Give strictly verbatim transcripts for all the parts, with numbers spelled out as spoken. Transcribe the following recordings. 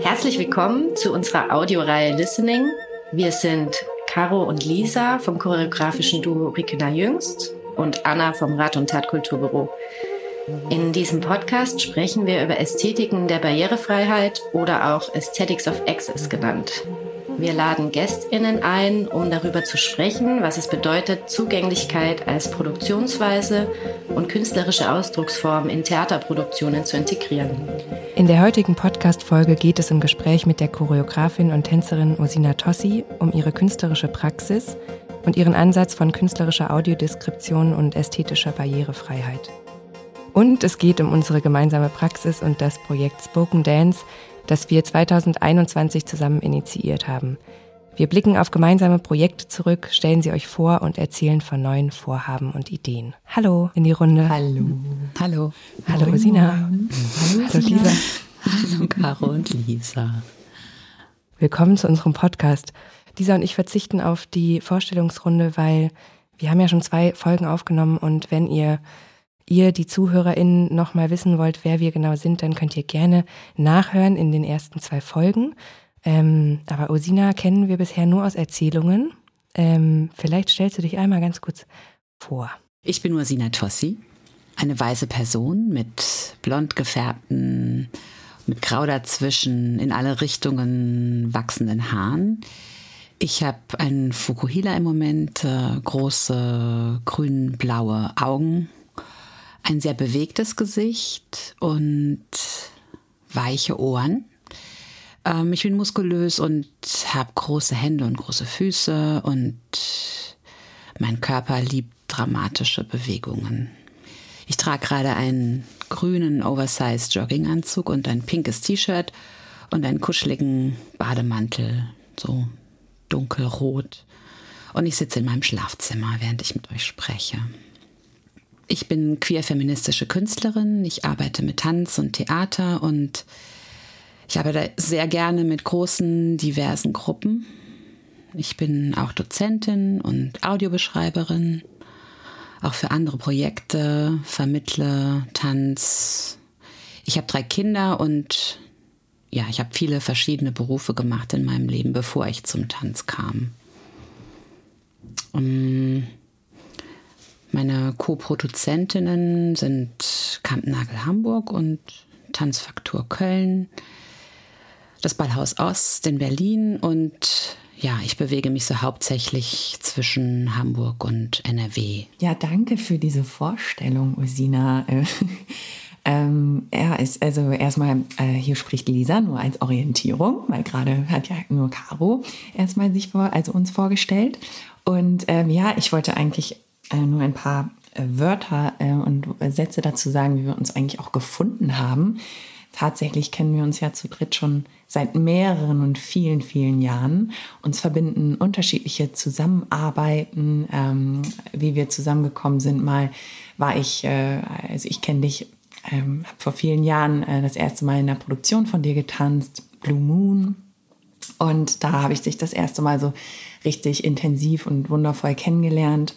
Herzlich willkommen zu unserer Audioreihe Listening. Wir sind Caro und Lisa vom choreografischen Duo Rykena/Jüngst und Anna vom Rat und Tat Kulturbüro. In diesem Podcast sprechen wir über Ästhetiken der Barrierefreiheit oder auch Aesthetics of Access genannt. Wir laden GästInnen ein, um darüber zu sprechen, was es bedeutet, Zugänglichkeit als Produktionsweise und künstlerische Ausdrucksformen in Theaterproduktionen zu integrieren. In der heutigen Podcast-Folge geht es im Gespräch mit der Choreografin und Tänzerin Ursina Tossi um ihre künstlerische Praxis und ihren Ansatz von künstlerischer Audiodeskription und ästhetischer Barrierefreiheit. Und es geht um unsere gemeinsame Praxis und das Projekt Spoken Dance, das wir zweitausendeinundzwanzig zusammen initiiert haben. Wir blicken auf gemeinsame Projekte zurück, stellen sie euch vor und erzählen von neuen Vorhaben und Ideen. Hallo in die Runde. Hallo. Hallo. Hallo, Hallo Ursina. Hallo, Hallo Lisa. Hallo Caro und Lisa. Willkommen zu unserem Podcast. Lisa und ich verzichten auf die Vorstellungsrunde, weil wir haben ja schon zwei Folgen aufgenommen und wenn ihr... ihr, die ZuhörerInnen, noch mal wissen wollt, wer wir genau sind, dann könnt ihr gerne nachhören in den ersten zwei Folgen. Ähm, aber Ursina kennen wir bisher nur aus Erzählungen. Ähm, vielleicht stellst du dich einmal ganz kurz vor. Ich bin Ursina Tossi, eine weiße Person mit blond gefärbten, mit grau dazwischen, in alle Richtungen wachsenden Haaren. Ich habe einen Fukuhila im Moment, äh, große grün-blaue Augen. Ein sehr bewegtes Gesicht und weiche Ohren. Ähm, ich bin muskulös und habe große Hände und große Füße und mein Körper liebt dramatische Bewegungen. Ich trage gerade einen grünen Oversized Jogginganzug und ein pinkes T-Shirt und einen kuscheligen Bademantel, so dunkelrot. Und ich sitze in meinem Schlafzimmer, während ich mit euch spreche. Ich bin queer-feministische Künstlerin, ich arbeite mit Tanz und Theater und ich arbeite sehr gerne mit großen, diversen Gruppen. Ich bin auch Dozentin und Audiobeschreiberin, auch für andere Projekte, vermittle Tanz. Ich habe drei Kinder und ja, ich habe viele verschiedene Berufe gemacht in meinem Leben, bevor ich zum Tanz kam. Um, Meine Co-Produzentinnen sind Kampnagel Hamburg und Tanzfaktur Köln, das Ballhaus Ost in Berlin und ja, ich bewege mich so hauptsächlich zwischen Hamburg und N R W. Ja, danke für diese Vorstellung, Ursina. Ähm, ja, ist also erstmal, äh, hier spricht Lisa nur als Orientierung, weil gerade hat ja nur Caro erstmal sich vor, also uns vorgestellt. Und ähm, ja, ich wollte eigentlich Äh, nur ein paar äh, Wörter äh, und Sätze dazu sagen, wie wir uns eigentlich auch gefunden haben. Tatsächlich kennen wir uns ja zu dritt schon seit mehreren und vielen, vielen Jahren. Uns verbinden unterschiedliche Zusammenarbeiten, ähm, wie wir zusammengekommen sind. Mal war ich, äh, also ich kenne dich, ähm, habe vor vielen Jahren äh, das erste Mal in einer Produktion von dir getanzt, Blue Moon. Und da habe ich dich das erste Mal so richtig intensiv und wundervoll kennengelernt.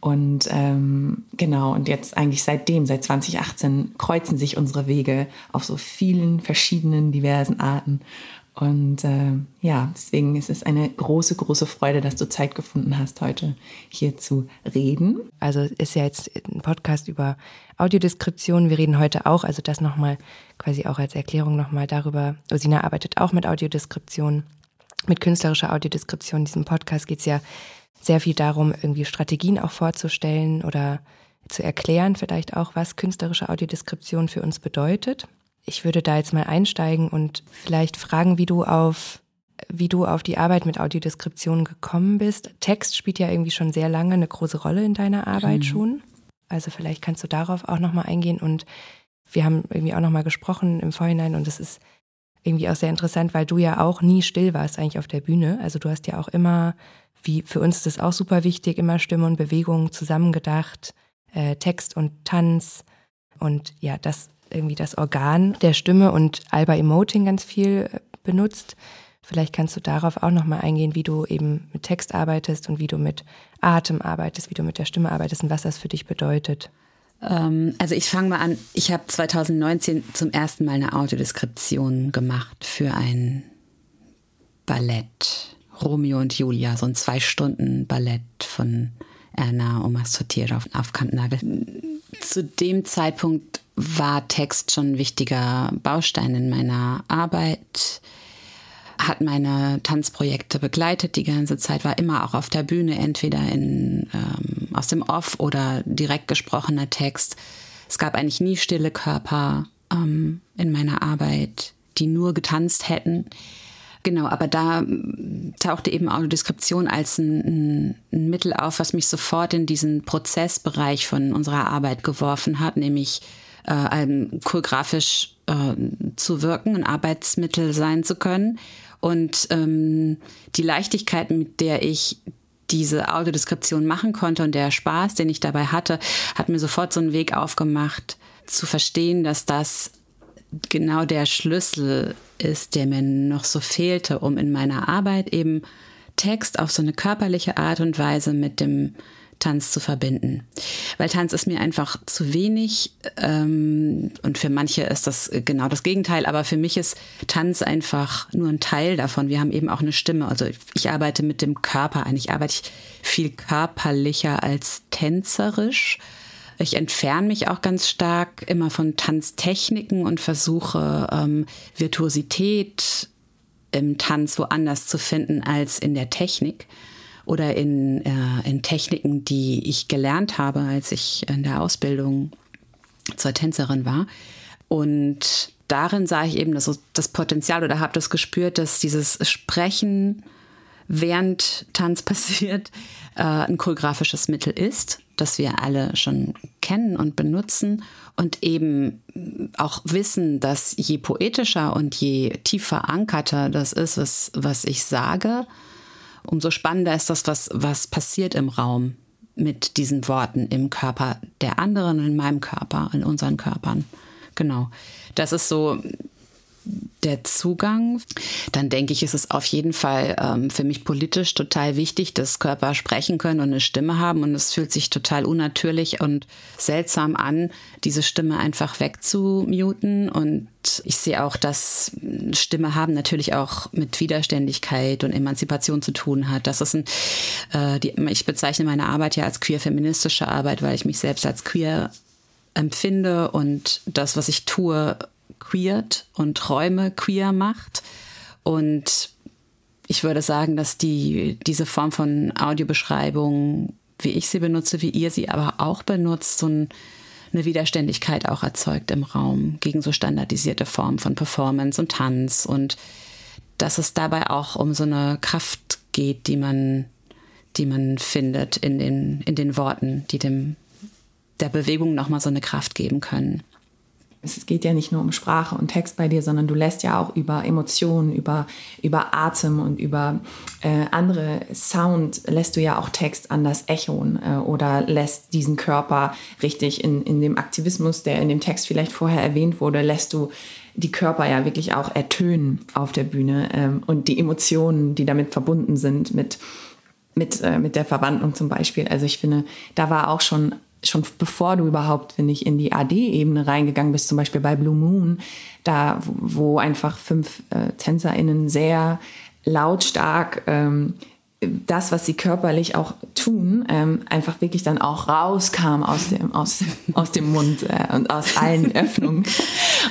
Und ähm, genau, und jetzt eigentlich seitdem, seit zwanzig achtzehn, kreuzen sich unsere Wege auf so vielen verschiedenen, diversen Arten. Und äh, ja, deswegen ist es eine große, große Freude, dass du Zeit gefunden hast, heute hier zu reden. Also ist ja jetzt ein Podcast über Audiodeskription. Wir reden heute auch, also das nochmal quasi auch als Erklärung nochmal darüber. Ursina arbeitet auch mit Audiodeskription, mit künstlerischer Audiodeskription. In diesem Podcast geht es ja sehr viel darum, irgendwie Strategien auch vorzustellen oder zu erklären vielleicht auch, was künstlerische Audiodeskription für uns bedeutet. Ich würde da jetzt mal einsteigen und vielleicht fragen, wie du auf, wie du auf die Arbeit mit Audiodeskription gekommen bist. Text spielt ja irgendwie schon sehr lange eine große Rolle in deiner Arbeit mhm. schon. Also vielleicht kannst du darauf auch nochmal eingehen und wir haben irgendwie auch nochmal gesprochen im Vorhinein und es ist irgendwie auch sehr interessant, weil du ja auch nie still warst eigentlich auf der Bühne. Also du hast ja auch immer... Wie für uns ist das auch super wichtig, immer Stimme und Bewegung zusammengedacht, äh, Text und Tanz und ja, das irgendwie das Organ der Stimme und Alba Emoting ganz viel benutzt. Vielleicht kannst du darauf auch nochmal eingehen, wie du eben mit Text arbeitest und wie du mit Atem arbeitest, wie du mit der Stimme arbeitest und was das für dich bedeutet. Ähm, also ich fange mal an. Ich habe zwanzig neunzehn zum ersten Mal eine Audiodeskription gemacht für ein Ballett. Romeo und Julia, so ein Zwei-Stunden-Ballett von Erna Ómarsdóttir auf, auf Kampnagel. Zu dem Zeitpunkt war Text schon ein wichtiger Baustein in meiner Arbeit, hat meine Tanzprojekte begleitet die ganze Zeit, war immer auch auf der Bühne, entweder in, ähm, aus dem Off oder direkt gesprochener Text. Es gab eigentlich nie stille Körper ähm, in meiner Arbeit, die nur getanzt hätten. Genau, aber da tauchte eben Audiodeskription als ein, ein Mittel auf, was mich sofort in diesen Prozessbereich von unserer Arbeit geworfen hat, nämlich äh, choreografisch äh, zu wirken, ein Arbeitsmittel sein zu können. Und ähm, die Leichtigkeit, mit der ich diese Audiodeskription machen konnte und der Spaß, den ich dabei hatte, hat mir sofort so einen Weg aufgemacht, zu verstehen, dass das genau der Schlüssel ist, der mir noch so fehlte, um in meiner Arbeit eben Text auf so eine körperliche Art und Weise mit dem Tanz zu verbinden. Weil Tanz ist mir einfach zu wenig ähm, und für manche ist das genau das Gegenteil, aber für mich ist Tanz einfach nur ein Teil davon. Wir haben eben auch eine Stimme. Also ich, ich arbeite mit dem Körper eigentlich. Arbeite ich viel körperlicher als tänzerisch. Ich entferne mich auch ganz stark immer von Tanztechniken und versuche, ähm, Virtuosität im Tanz woanders zu finden als in der Technik oder in, äh, in Techniken, die ich gelernt habe, als ich in der Ausbildung zur Tänzerin war. Und darin sah ich eben das, das Potenzial oder habe das gespürt, dass dieses Sprechen, während Tanz passiert, äh, ein choreografisches Mittel ist, das wir alle schon kennen und benutzen und eben auch wissen, dass je poetischer und je tief verankerter das ist, was, was ich sage, umso spannender ist das, was, was passiert im Raum mit diesen Worten im Körper der anderen, in meinem Körper, in unseren Körpern. Genau, das ist so der Zugang. Dann denke ich, ist es auf jeden Fall ähm, für mich politisch total wichtig, dass Körper sprechen können und eine Stimme haben. Und es fühlt sich total unnatürlich und seltsam an, diese Stimme einfach wegzumuten. Und ich sehe auch, dass Stimme haben natürlich auch mit Widerständigkeit und Emanzipation zu tun hat. Das ist ein, äh, die, ich bezeichne meine Arbeit ja als queer-feministische Arbeit, weil ich mich selbst als queer empfinde und das, was ich tue, queert und Räume queer macht. Und ich würde sagen, dass die, diese Form von Audiobeschreibung, wie ich sie benutze, wie ihr sie aber auch benutzt, so ein, eine Widerständigkeit auch erzeugt im Raum gegen so standardisierte Formen von Performance und Tanz. Und dass es dabei auch um so eine Kraft geht, die man, die man findet in den, in den Worten, die dem, der Bewegung nochmal so eine Kraft geben können. Es geht ja nicht nur um Sprache und Text bei dir, sondern du lässt ja auch über Emotionen, über, über Atem und über äh, andere Sound, lässt du ja auch Text anders echoen äh, oder lässt diesen Körper richtig in, in dem Aktivismus, der in dem Text vielleicht vorher erwähnt wurde, lässt du die Körper ja wirklich auch ertönen auf der Bühne ähm, und die Emotionen, die damit verbunden sind, mit, mit, äh, mit der Verwandlung zum Beispiel. Also ich finde, da war auch schon... schon bevor du überhaupt, finde ich, in die A D-Ebene reingegangen bist, zum Beispiel bei Blue Moon, da wo einfach fünf äh, TänzerInnen sehr lautstark ähm, das, was sie körperlich auch tun, ähm, einfach wirklich dann auch rauskam aus dem, aus, aus dem Mund äh, und aus allen Öffnungen.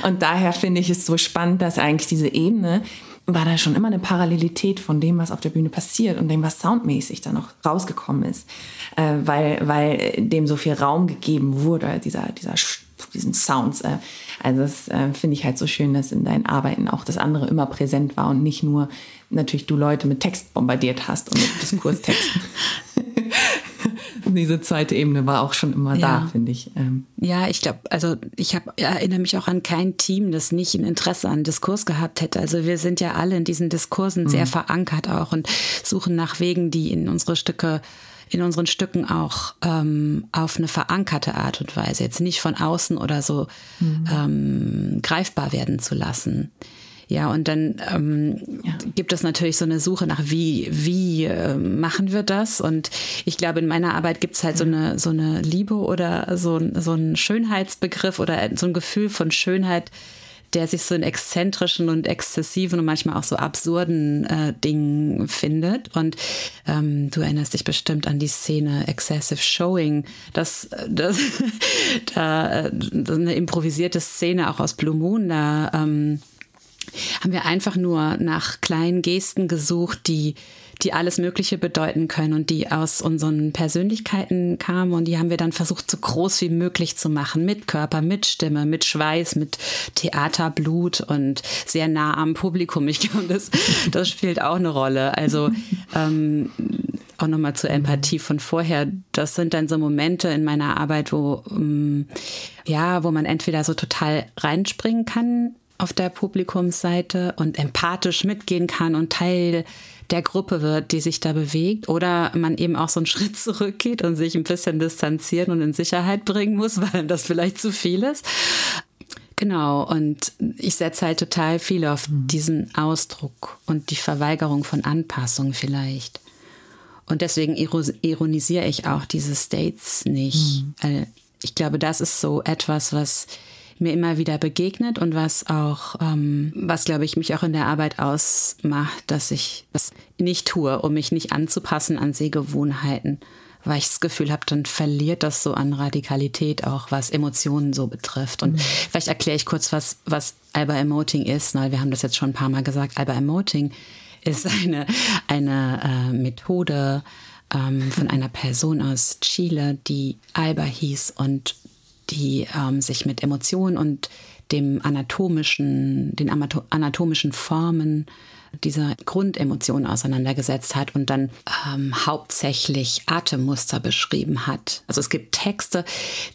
Und daher finde ich es so spannend, dass eigentlich diese Ebene, war da schon immer eine Parallelität von dem, was auf der Bühne passiert und dem, was soundmäßig da noch rausgekommen ist, äh, weil, weil dem so viel Raum gegeben wurde, dieser, dieser, diesen Sounds. Äh. Also das äh, finde ich halt so schön, dass in deinen Arbeiten auch das andere immer präsent war und nicht nur natürlich du Leute mit Text bombardiert hast und mit Diskurstexten. Diese zweite Ebene war auch schon immer ja. da, finde ich. Ähm. Ja, ich glaube, also ich hab, erinnere mich auch an kein Team, das nicht ein Interesse an Diskurs gehabt hätte. Also wir sind ja alle in diesen Diskursen mhm. sehr verankert auch und suchen nach Wegen, die in unsere Stücke, in unseren Stücken auch ähm, auf eine verankerte Art und Weise, jetzt nicht von außen oder so mhm. ähm, greifbar werden zu lassen. Ja, und dann ähm, ja. gibt es natürlich so eine Suche nach, wie, wie äh, machen wir das? Und ich glaube, in meiner Arbeit gibt es halt so eine, so eine Liebe oder so, so einen Schönheitsbegriff oder so ein Gefühl von Schönheit, der sich so in exzentrischen und exzessiven und manchmal auch so absurden äh, Dingen findet. Und ähm, du erinnerst dich bestimmt an die Szene Excessive Showing, das, das da, so eine improvisierte Szene auch aus Blue Moon, da ähm, haben wir einfach nur nach kleinen Gesten gesucht, die die alles Mögliche bedeuten können und die aus unseren Persönlichkeiten kamen, und die haben wir dann versucht, so groß wie möglich zu machen, mit Körper, mit Stimme, mit Schweiß, mit Theaterblut und sehr nah am Publikum. Ich glaube, das, das spielt auch eine Rolle. Also ähm, auch nochmal zur Empathie von vorher. Das sind dann so Momente in meiner Arbeit, wo ähm, ja, wo man entweder so total reinspringen kann auf der Publikumsseite und empathisch mitgehen kann und Teil der Gruppe wird, die sich da bewegt, oder man eben auch so einen Schritt zurückgeht und sich ein bisschen distanzieren und in Sicherheit bringen muss, weil das vielleicht zu viel ist. Genau, und ich setze halt total viel auf diesen Ausdruck und die Verweigerung von Anpassung vielleicht. Und deswegen ironisiere ich auch diese States nicht. Mhm. Ich glaube, das ist so etwas, was mir immer wieder begegnet und was auch, ähm, was glaube ich mich auch in der Arbeit ausmacht, dass ich das nicht tue, um mich nicht anzupassen an Sehgewohnheiten, weil ich das Gefühl habe, dann verliert das so an Radikalität auch, was Emotionen so betrifft. Und mhm. vielleicht erkläre ich kurz, was, was Alba Emoting ist, weil wir haben das jetzt schon ein paar Mal gesagt. Alba Emoting ist eine, eine äh, Methode ähm, von einer Person aus Chile, die Alba hieß und die ähm, sich mit Emotionen und dem anatomischen, den anatomischen Formen dieser Grundemotionen auseinandergesetzt hat und dann ähm, hauptsächlich Atemmuster beschrieben hat. Also es gibt Texte,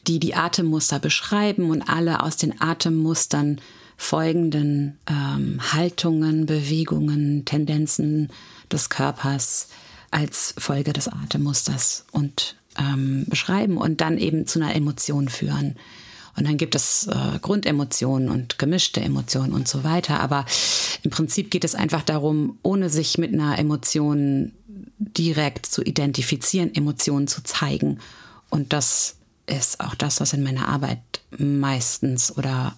die die Atemmuster beschreiben und alle aus den Atemmustern folgenden ähm, Haltungen, Bewegungen, Tendenzen des Körpers als Folge des Atemmusters und Ähm, beschreiben und dann eben zu einer Emotion führen. Und dann gibt es äh, Grundemotionen und gemischte Emotionen und so weiter. Aber im Prinzip geht es einfach darum, ohne sich mit einer Emotion direkt zu identifizieren, Emotionen zu zeigen. Und das ist auch das, was in meiner Arbeit meistens oder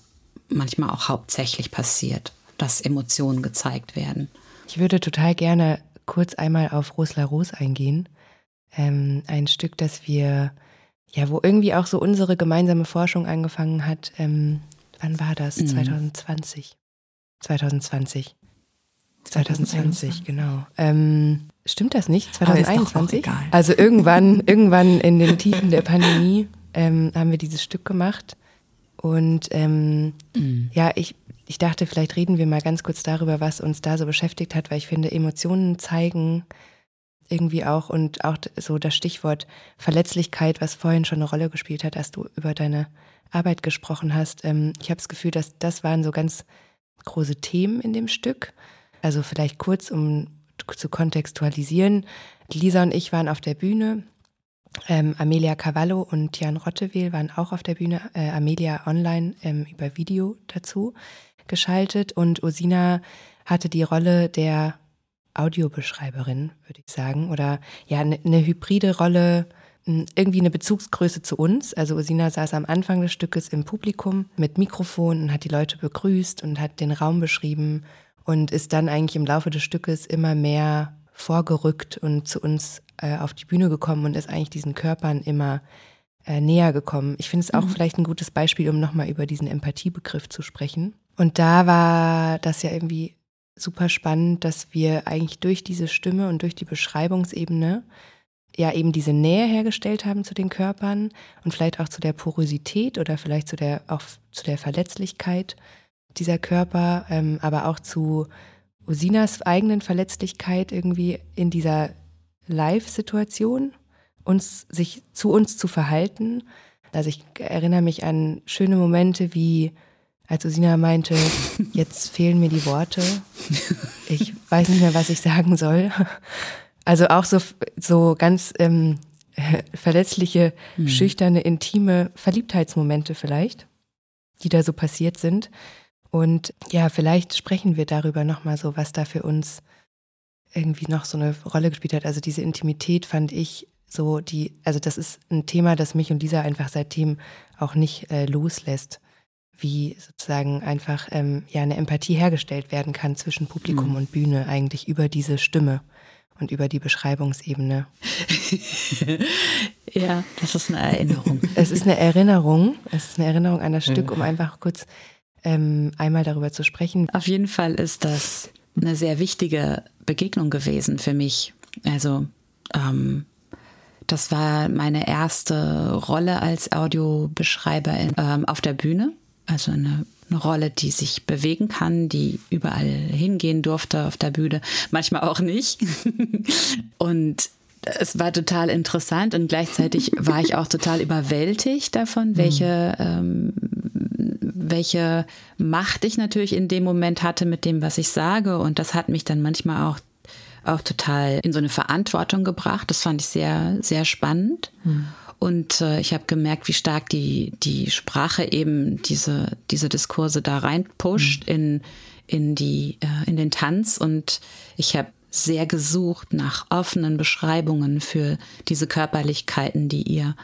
manchmal auch hauptsächlich passiert, dass Emotionen gezeigt werden. Ich würde total gerne kurz einmal auf Rosler Roos eingehen. Ähm, ein Stück, das wir, ja, wo irgendwie auch so unsere gemeinsame Forschung angefangen hat. Ähm, wann war das? Mhm. zwanzig zwanzig. zwanzig zwanzig. zwanzig zwanzig, genau. Ähm, stimmt das nicht? zwanzig einundzwanzig? Also irgendwann, irgendwann in den Tiefen der Pandemie ähm, haben wir dieses Stück gemacht. Und ähm, mhm. ja, ich, ich dachte, vielleicht reden wir mal ganz kurz darüber, was uns da so beschäftigt hat, weil ich finde, Emotionen zeigen irgendwie auch, und auch so das Stichwort Verletzlichkeit, was vorhin schon eine Rolle gespielt hat, als du über deine Arbeit gesprochen hast. Ähm, ich habe das Gefühl, dass das waren so ganz große Themen in dem Stück. Also vielleicht kurz, um zu kontextualisieren. Lisa und ich waren auf der Bühne. Ähm, Amelia Cavallo und Jan Rottewehl waren auch auf der Bühne. Äh, Amelia online ähm, über Video dazu geschaltet. Und Ursina hatte die Rolle der Audiobeschreiberin, würde ich sagen, oder ja, eine ne hybride Rolle, irgendwie eine Bezugsgröße zu uns. Also Ursina saß am Anfang des Stückes im Publikum mit Mikrofon und hat die Leute begrüßt und hat den Raum beschrieben und ist dann eigentlich im Laufe des Stückes immer mehr vorgerückt und zu uns äh, auf die Bühne gekommen und ist eigentlich diesen Körpern immer äh, näher gekommen. Ich finde es auch mhm. vielleicht ein gutes Beispiel, um nochmal über diesen Empathiebegriff zu sprechen. Und da war das ja irgendwie super spannend, dass wir eigentlich durch diese Stimme und durch die Beschreibungsebene ja eben diese Nähe hergestellt haben zu den Körpern und vielleicht auch zu der Porosität oder vielleicht zu der, auch zu der Verletzlichkeit dieser Körper, ähm, aber auch zu Ursinas eigenen Verletzlichkeit irgendwie in dieser Live-Situation, uns, sich zu uns zu verhalten. Also ich erinnere mich an schöne Momente wie, als Ursina meinte, jetzt fehlen mir die Worte, ich weiß nicht mehr, was ich sagen soll. Also auch so, so ganz ähm, verletzliche, mhm. schüchterne, intime Verliebtheitsmomente vielleicht, die da so passiert sind. Und ja, vielleicht sprechen wir darüber nochmal so, was da für uns irgendwie noch so eine Rolle gespielt hat. Also diese Intimität fand ich so, die, also das ist ein Thema, das mich und Lisa einfach seitdem auch nicht äh, loslässt, wie sozusagen einfach ähm, ja eine Empathie hergestellt werden kann zwischen Publikum mhm. und Bühne, eigentlich über diese Stimme und über die Beschreibungsebene. Ja, das ist eine Erinnerung. Es ist eine Erinnerung, es ist eine Erinnerung an das Stück, mhm. um einfach kurz ähm, einmal darüber zu sprechen. Auf jeden Fall ist das eine sehr wichtige Begegnung gewesen für mich. Also ähm, das war meine erste Rolle als Audiobeschreiberin ähm, auf der Bühne. Also eine, eine Rolle, die sich bewegen kann, die überall hingehen durfte auf der Bühne, manchmal auch nicht. Und es war total interessant und gleichzeitig war ich auch total überwältigt davon, welche, ähm, welche Macht ich natürlich in dem Moment hatte mit dem, was ich sage. Und das hat mich dann manchmal auch, auch total in so eine Verantwortung gebracht. Das fand ich sehr, sehr spannend. Mhm. Und äh, ich habe gemerkt, wie stark die, die Sprache eben diese, diese Diskurse da reinpusht mhm. in, in, die, äh, in den Tanz. Und ich habe sehr gesucht nach offenen Beschreibungen für diese Körperlichkeiten, die ihr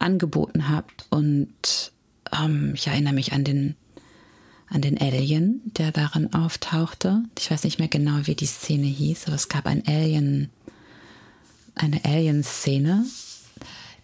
angeboten habt. Und ähm, ich erinnere mich an den, an den Alien, der darin auftauchte. Ich weiß nicht mehr genau, wie die Szene hieß, aber es gab ein Alien, eine Alien-Szene.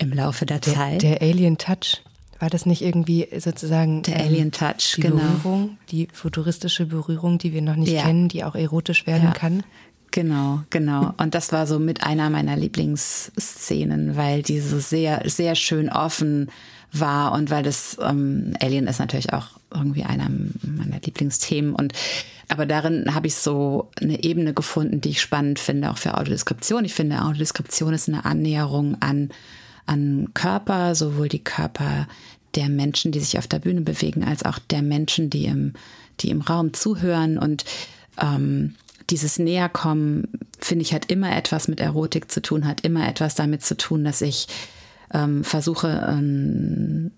Im Laufe der, der Zeit. Der Alien Touch. War das nicht irgendwie sozusagen der ähm, Alien Touch, die genau. Berührung, die futuristische Berührung, die wir noch nicht ja. kennen, die auch erotisch werden ja. kann? Genau, genau. Und das war so mit einer meiner Lieblingsszenen, weil die so sehr, sehr schön offen war und weil das ähm, Alien ist natürlich auch irgendwie einer meiner Lieblingsthemen. Und aber darin habe ich so eine Ebene gefunden, die ich spannend finde, auch für Audiodeskription. Ich finde, Audiodeskription ist eine Annäherung an an Körper, sowohl die Körper der Menschen, die sich auf der Bühne bewegen, als auch der Menschen, die im, die im Raum zuhören. Und ähm, dieses Näherkommen, finde ich, hat immer etwas mit Erotik zu tun, hat immer etwas damit zu tun, dass ich ähm, versuche, ähm,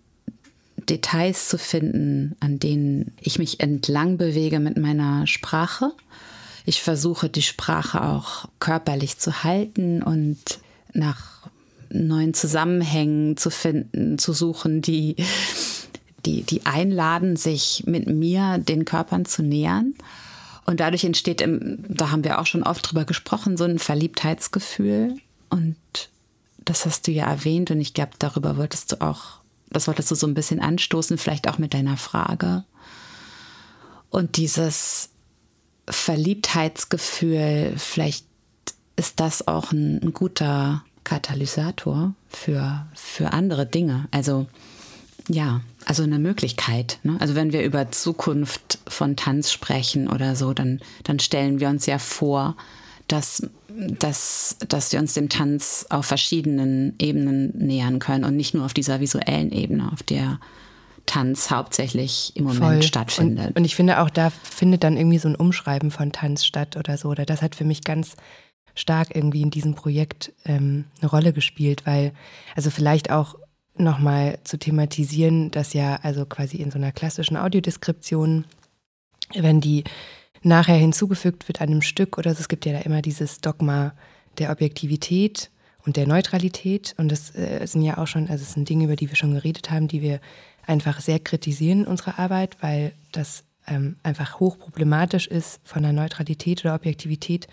Details zu finden, an denen ich mich entlang bewege mit meiner Sprache. Ich versuche, die Sprache auch körperlich zu halten und nach neuen Zusammenhängen zu finden, zu suchen, die, die, die einladen, sich mit mir den Körpern zu nähern. Und dadurch entsteht, im, da haben wir auch schon oft drüber gesprochen, so ein Verliebtheitsgefühl. Und das hast du ja erwähnt und ich glaube, darüber wolltest du auch, das wolltest du so ein bisschen anstoßen, vielleicht auch mit deiner Frage. Und dieses Verliebtheitsgefühl, vielleicht ist das auch ein, ein guter Katalysator für, für andere Dinge. Also ja, also eine Möglichkeit. Ne? Also wenn wir über Zukunft von Tanz sprechen oder so, dann, dann stellen wir uns ja vor, dass, dass, dass wir uns dem Tanz auf verschiedenen Ebenen nähern können und nicht nur auf dieser visuellen Ebene, auf der Tanz hauptsächlich im Moment Voll. Stattfindet. Und, und ich finde auch, da findet dann irgendwie so ein Umschreiben von Tanz statt oder so. Oder das hat für mich ganz stark irgendwie in diesem Projekt ähm, eine Rolle gespielt, weil, also vielleicht auch nochmal zu thematisieren, dass ja also quasi in so einer klassischen Audiodeskription, wenn die nachher hinzugefügt wird an einem Stück oder so, es gibt ja da immer dieses Dogma der Objektivität und der Neutralität und das äh, sind ja auch schon, also es sind Dinge, über die wir schon geredet haben, die wir einfach sehr kritisieren in unserer Arbeit, weil das ähm, einfach hochproblematisch ist, von der Neutralität oder Objektivität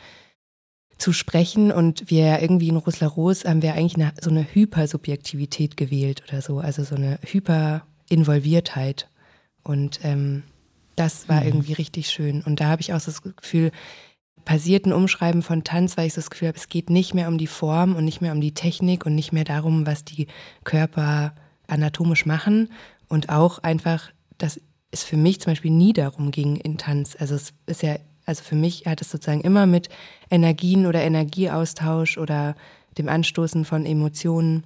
zu sprechen und wir irgendwie in Rosler Roos haben wir eigentlich eine, so eine Hypersubjektivität gewählt oder so, also so eine Hyperinvolviertheit und ähm, das war mhm. irgendwie richtig schön und da habe ich auch so das Gefühl, passiert ein Umschreiben von Tanz, weil ich so das Gefühl habe, es geht nicht mehr um die Form und nicht mehr um die Technik und nicht mehr darum, was die Körper anatomisch machen und auch einfach, dass es für mich zum Beispiel nie darum ging in Tanz, also es ist ja Also für mich hat es sozusagen immer mit Energien oder Energieaustausch oder dem Anstoßen von Emotionen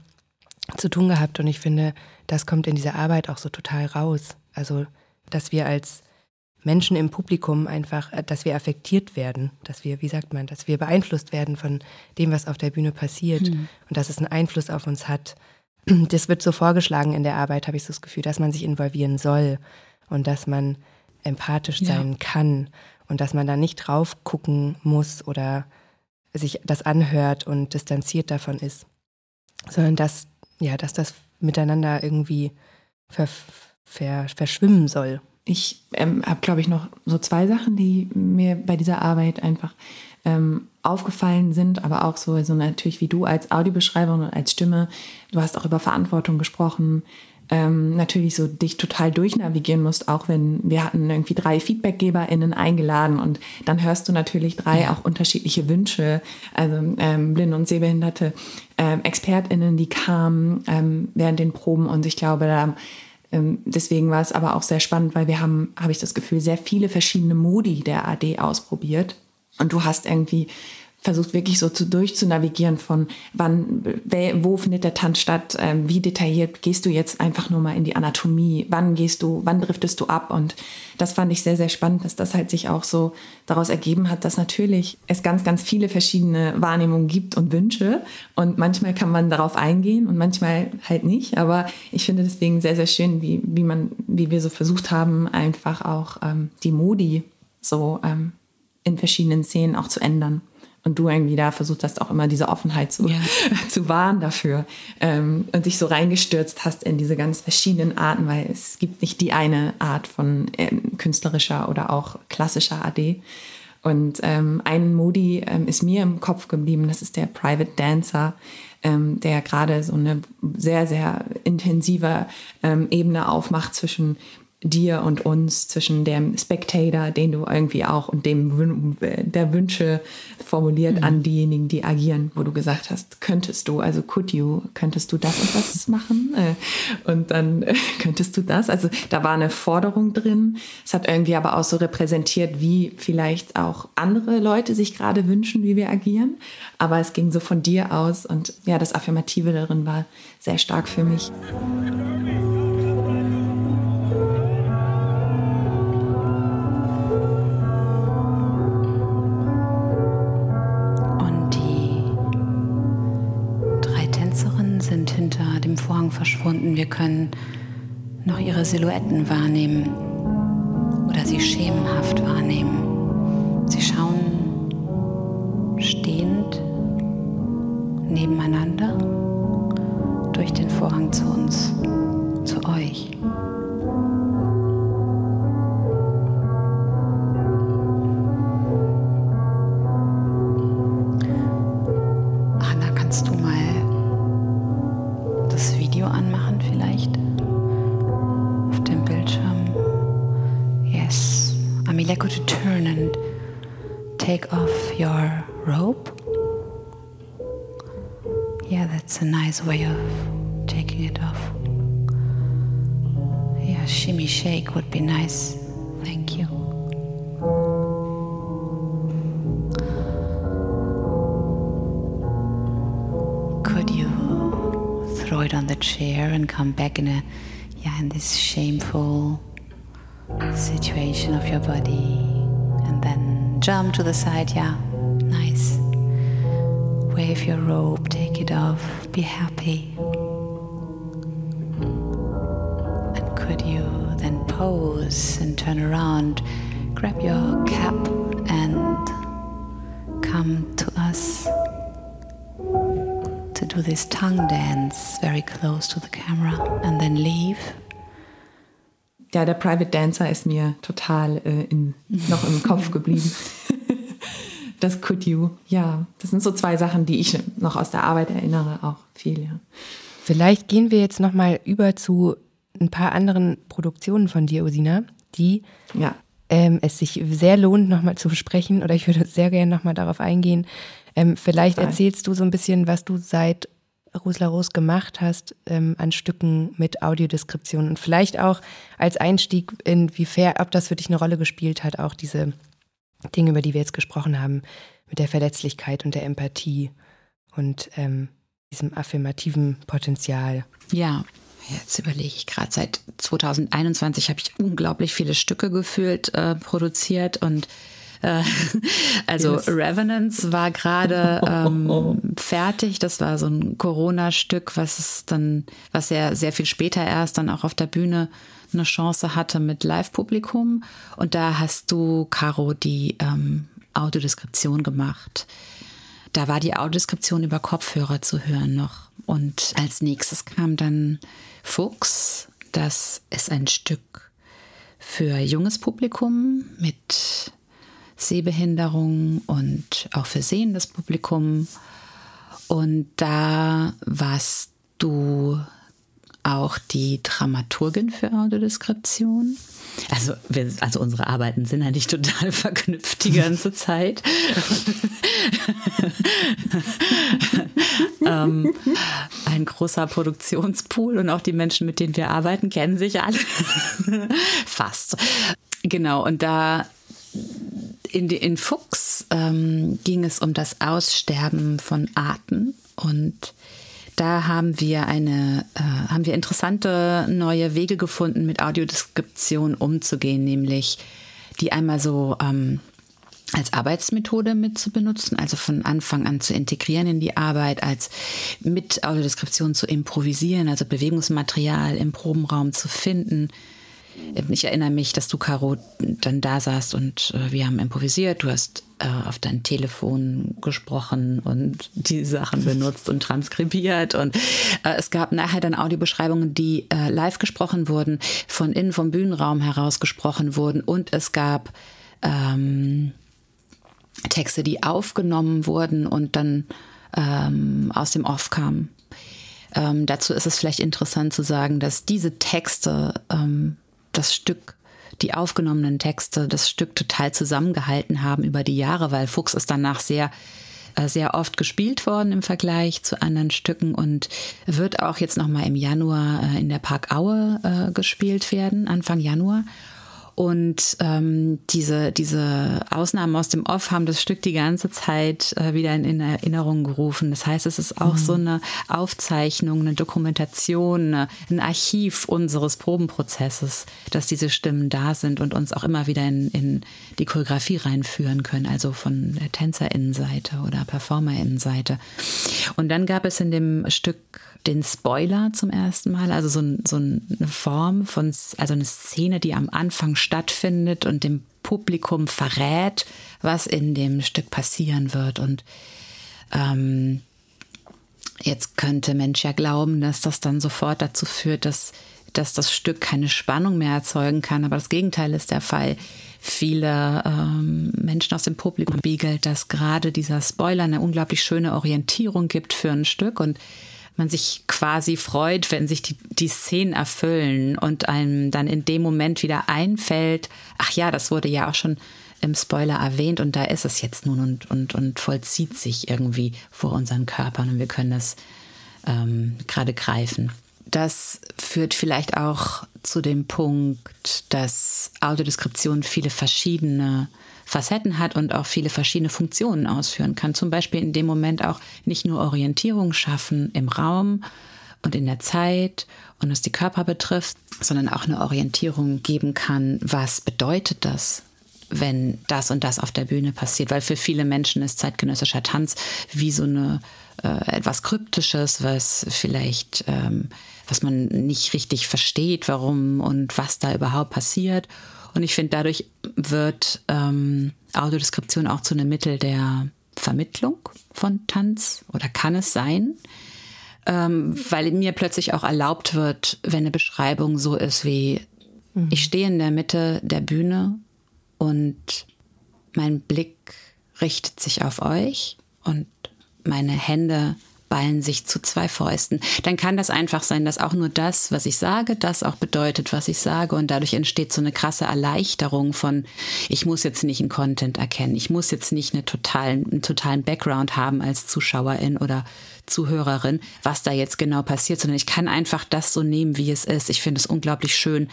zu tun gehabt. Und ich finde, das kommt in dieser Arbeit auch so total raus. Also, dass wir als Menschen im Publikum einfach, dass wir affektiert werden, dass wir, wie sagt man, dass wir beeinflusst werden von dem, was auf der Bühne passiert mhm. und dass es einen Einfluss auf uns hat. Das wird so vorgeschlagen in der Arbeit, habe ich so das Gefühl, dass man sich involvieren soll und dass man empathisch ja. sein kann und dass man da nicht drauf gucken muss oder sich das anhört und distanziert davon ist, sondern dass, ja, dass das miteinander irgendwie ver, ver, verschwimmen soll. Ich ähm, habe, glaube ich, noch so zwei Sachen, die mir bei dieser Arbeit einfach ähm, aufgefallen sind, aber auch so, so natürlich wie du als Audiobeschreiberin und als Stimme, du hast auch über Verantwortung gesprochen, ähm, natürlich so dich total durchnavigieren musst, auch wenn wir hatten irgendwie drei FeedbackgeberInnen eingeladen und dann hörst du natürlich drei auch unterschiedliche Wünsche, also ähm, blinde und sehbehinderte ähm, ExpertInnen, die kamen ähm, während den Proben und ich glaube, da deswegen war es aber auch sehr spannend, weil wir haben, habe ich das Gefühl, sehr viele verschiedene Modi der A D ausprobiert. Und du hast irgendwie versucht, wirklich so zu, durchzunavigieren von wann, wo findet der Tanz statt, wie detailliert gehst du jetzt einfach nur mal in die Anatomie, wann gehst du, wann driftest du ab? Und das fand ich sehr, sehr spannend, dass das halt sich auch so daraus ergeben hat, dass natürlich es ganz, ganz viele verschiedene Wahrnehmungen gibt und Wünsche und manchmal kann man darauf eingehen und manchmal halt nicht, aber ich finde deswegen sehr, sehr schön, wie, wie, man, wie wir so versucht haben, einfach auch ähm, die Modi so ähm, in verschiedenen Szenen auch zu ändern. Und du irgendwie da versucht hast, auch immer diese Offenheit zu, yeah. zu wahren dafür ähm, und dich so reingestürzt hast in diese ganz verschiedenen Arten, weil es gibt nicht die eine Art von ähm, künstlerischer oder auch klassischer A D. Und ähm, ein Modi ähm, ist mir im Kopf geblieben, das ist der Private Dancer, ähm, der gerade so eine sehr, sehr intensive ähm, Ebene aufmacht zwischen dir und uns, zwischen dem Spectator, den du irgendwie auch und dem der Wünsche formuliert mhm. an diejenigen, die agieren, wo du gesagt hast, könntest du, also could you, könntest du das und das machen? Und dann könntest du das? Also da war eine Forderung drin. Es hat irgendwie aber auch so repräsentiert, wie vielleicht auch andere Leute sich gerade wünschen, wie wir agieren. Aber es ging so von dir aus und ja, das Affirmative darin war sehr stark für mich. Hinter dem Vorhang verschwunden. Wir können noch ihre Silhouetten wahrnehmen oder sie schemenhaft wahrnehmen. Sie schauen stehend nebeneinander durch den Vorhang zu uns, zu euch. Take off your rope. Yeah, that's a nice way of taking it off. Yeah, shimmy shake would be nice. Thank you. Could you throw it on the chair and come back in a, yeah, in this shameful situation of your body? Jump to the side, yeah, nice. Wave your rope, take it off, be happy. And could you then pose and turn around, grab your cap and come to us to do this tongue dance very close to the camera and then leave. Ja, der Private Dancer ist mir total äh, in, noch im Kopf geblieben. Das could you. Ja, das sind so zwei Sachen, die ich noch aus der Arbeit erinnere, auch viel. Ja. Vielleicht gehen wir jetzt nochmal über zu ein paar anderen Produktionen von dir, Ursina, die ja. ähm, es sich sehr lohnt, nochmal zu besprechen. Oder ich würde sehr gerne nochmal darauf eingehen. Ähm, vielleicht Total. Erzählst du so ein bisschen, was du seit Rosler Roos gemacht hast ähm, an Stücken mit Audiodeskription und vielleicht auch als Einstieg, inwiefern, ob das für dich eine Rolle gespielt hat, auch diese Dinge, über die wir jetzt gesprochen haben, mit der Verletzlichkeit und der Empathie und ähm, diesem affirmativen Potenzial. Ja, jetzt überlege ich gerade, seit zwanzig einundzwanzig habe ich unglaublich viele Stücke gefühlt äh, produziert und Äh, also yes. Revenants war gerade ähm, oh, oh, oh. fertig. Das war so ein Corona-Stück, was es dann, was ja sehr viel später erst dann auch auf der Bühne eine Chance hatte mit Live-Publikum. Und da hast du, Caro, die ähm, Audiodeskription gemacht. Da war die Audiodeskription über Kopfhörer zu hören noch. Und als nächstes kam dann Fuchs. Das ist ein Stück für junges Publikum mit Sehbehinderung und auch für sehendes Publikum. Und da warst du auch die Dramaturgin für Audiodeskription. Also, wir, also unsere Arbeiten sind eigentlich total verknüpft die ganze Zeit. ähm, ein großer Produktionspool und auch die Menschen, mit denen wir arbeiten, kennen sich alle. Fast. Genau, und da in, in Fuchs ähm, ging es um das Aussterben von Arten und da haben wir eine, äh, haben wir interessante neue Wege gefunden, mit Audiodeskription umzugehen, nämlich die einmal so ähm, als Arbeitsmethode mit zu benutzen, also von Anfang an zu integrieren in die Arbeit, als mit Audiodeskription zu improvisieren, also Bewegungsmaterial im Probenraum zu finden. Ich erinnere mich, dass du, Caro, dann da saßt und äh, wir haben improvisiert. Du hast äh, auf dein Telefon gesprochen und die Sachen benutzt und transkribiert. Und äh, es gab nachher dann Audiobeschreibungen, die äh, live gesprochen wurden, von innen vom Bühnenraum heraus gesprochen wurden. Und es gab ähm, Texte, die aufgenommen wurden und dann ähm, aus dem Off kamen. Ähm, dazu ist es vielleicht interessant zu sagen, dass diese Texte... Ähm, das Stück, die aufgenommenen Texte, das Stück total zusammengehalten haben über die Jahre, weil Fuchs ist danach sehr, sehr oft gespielt worden im Vergleich zu anderen Stücken und wird auch jetzt nochmal im Januar in der Parkaue gespielt werden, Anfang Januar. Und ähm, diese, diese Ausnahmen aus dem Off haben das Stück die ganze Zeit äh, wieder in, in Erinnerung gerufen. Das heißt, es ist auch mhm. so eine Aufzeichnung, eine Dokumentation, eine, ein Archiv unseres Probenprozesses, dass diese Stimmen da sind und uns auch immer wieder in, in die Choreografie reinführen können, also von der TänzerInnenseite oder PerformerInnenseite. Und dann gab es in dem Stück den Spoiler zum ersten Mal, also so, so eine Form von, also eine Szene, die am Anfang stattfindet und dem Publikum verrät, was in dem Stück passieren wird. Und ähm, jetzt könnte Mensch ja glauben, dass das dann sofort dazu führt, dass, dass das Stück keine Spannung mehr erzeugen kann, aber das Gegenteil ist der Fall. Viele ähm, Menschen aus dem Publikum spiegelt, dass gerade dieser Spoiler eine unglaublich schöne Orientierung gibt für ein Stück und man sich quasi freut, wenn sich die, die Szenen erfüllen und einem dann in dem Moment wieder einfällt, ach ja, das wurde ja auch schon im Spoiler erwähnt und da ist es jetzt nun und, und, und vollzieht sich irgendwie vor unseren Körpern und wir können das ähm, gerade greifen. Das führt vielleicht auch zu dem Punkt, dass Audiodeskription viele verschiedene Facetten hat und auch viele verschiedene Funktionen ausführen kann. Zum Beispiel in dem Moment auch nicht nur Orientierung schaffen im Raum und in der Zeit und was die Körper betrifft, sondern auch eine Orientierung geben kann, was bedeutet das, wenn das und das auf der Bühne passiert. Weil für viele Menschen ist zeitgenössischer Tanz wie so eine äh, etwas Kryptisches, was vielleicht, ähm, was man nicht richtig versteht, warum und was da überhaupt passiert. Und ich finde, dadurch wird ähm, Audiodeskription auch zu einem Mittel der Vermittlung von Tanz oder kann es sein, ähm, weil mir plötzlich auch erlaubt wird, wenn eine Beschreibung so ist wie, mhm. ich stehe in der Mitte der Bühne und mein Blick richtet sich auf euch und meine Hände ballen sich zu zwei Fäusten, dann kann das einfach sein, dass auch nur das, was ich sage, das auch bedeutet, was ich sage und dadurch entsteht so eine krasse Erleichterung von, ich muss jetzt nicht einen Content erkennen, ich muss jetzt nicht eine totalen, einen totalen Background haben als Zuschauerin oder Zuhörerin, was da jetzt genau passiert, sondern ich kann einfach das so nehmen, wie es ist. Ich finde es unglaublich schön,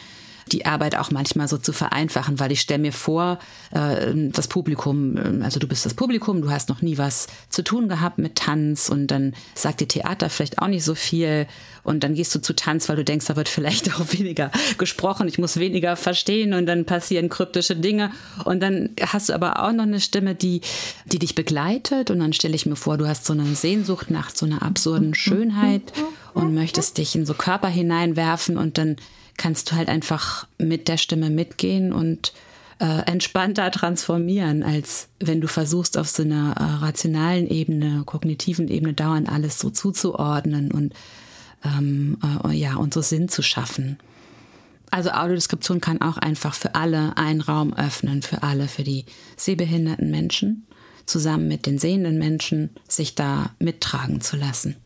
die Arbeit auch manchmal so zu vereinfachen, weil ich stelle mir vor, das Publikum, also du bist das Publikum, du hast noch nie was zu tun gehabt mit Tanz und dann sagt dir Theater vielleicht auch nicht so viel und dann gehst du zu Tanz, weil du denkst, da wird vielleicht auch weniger gesprochen, ich muss weniger verstehen und dann passieren kryptische Dinge und dann hast du aber auch noch eine Stimme, die, die dich begleitet und dann stelle ich mir vor, du hast so eine Sehnsucht nach so einer absurden Schönheit und möchtest dich in so Körper hineinwerfen und dann kannst du halt einfach mit der Stimme mitgehen und äh, entspannter transformieren, als wenn du versuchst, auf so einer äh, rationalen Ebene, kognitiven Ebene dauernd alles so zuzuordnen und ähm, äh, ja und so Sinn zu schaffen. Also Audiodeskription kann auch einfach für alle einen Raum öffnen, für alle, für die sehbehinderten Menschen, zusammen mit den sehenden Menschen, sich da mittragen zu lassen.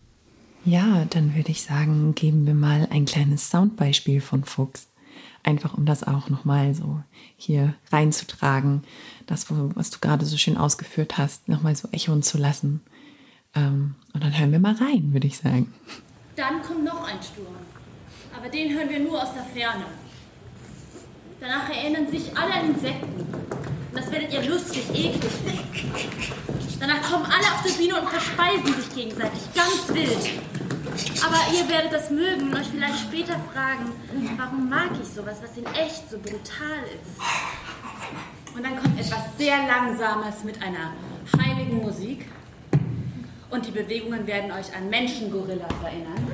Ja, dann würde ich sagen, geben wir mal ein kleines Soundbeispiel von Fuchs. Einfach um das auch nochmal so hier reinzutragen, das, was du gerade so schön ausgeführt hast, nochmal so echoen zu lassen. Und dann hören wir mal rein, würde ich sagen. Dann kommt noch ein Sturm, aber den hören wir nur aus der Ferne. Danach erinnern sich alle an Insekten und das werdet ihr lustig, eklig. Danach kommen alle auf der Bühne und verspeisen sich gegenseitig, ganz wild. Aber ihr werdet das mögen und euch vielleicht später fragen, warum mag ich sowas, was in echt so brutal ist. Und dann kommt etwas sehr Langsames mit einer heiligen Musik. Und die Bewegungen werden euch an Menschengorillas erinnern.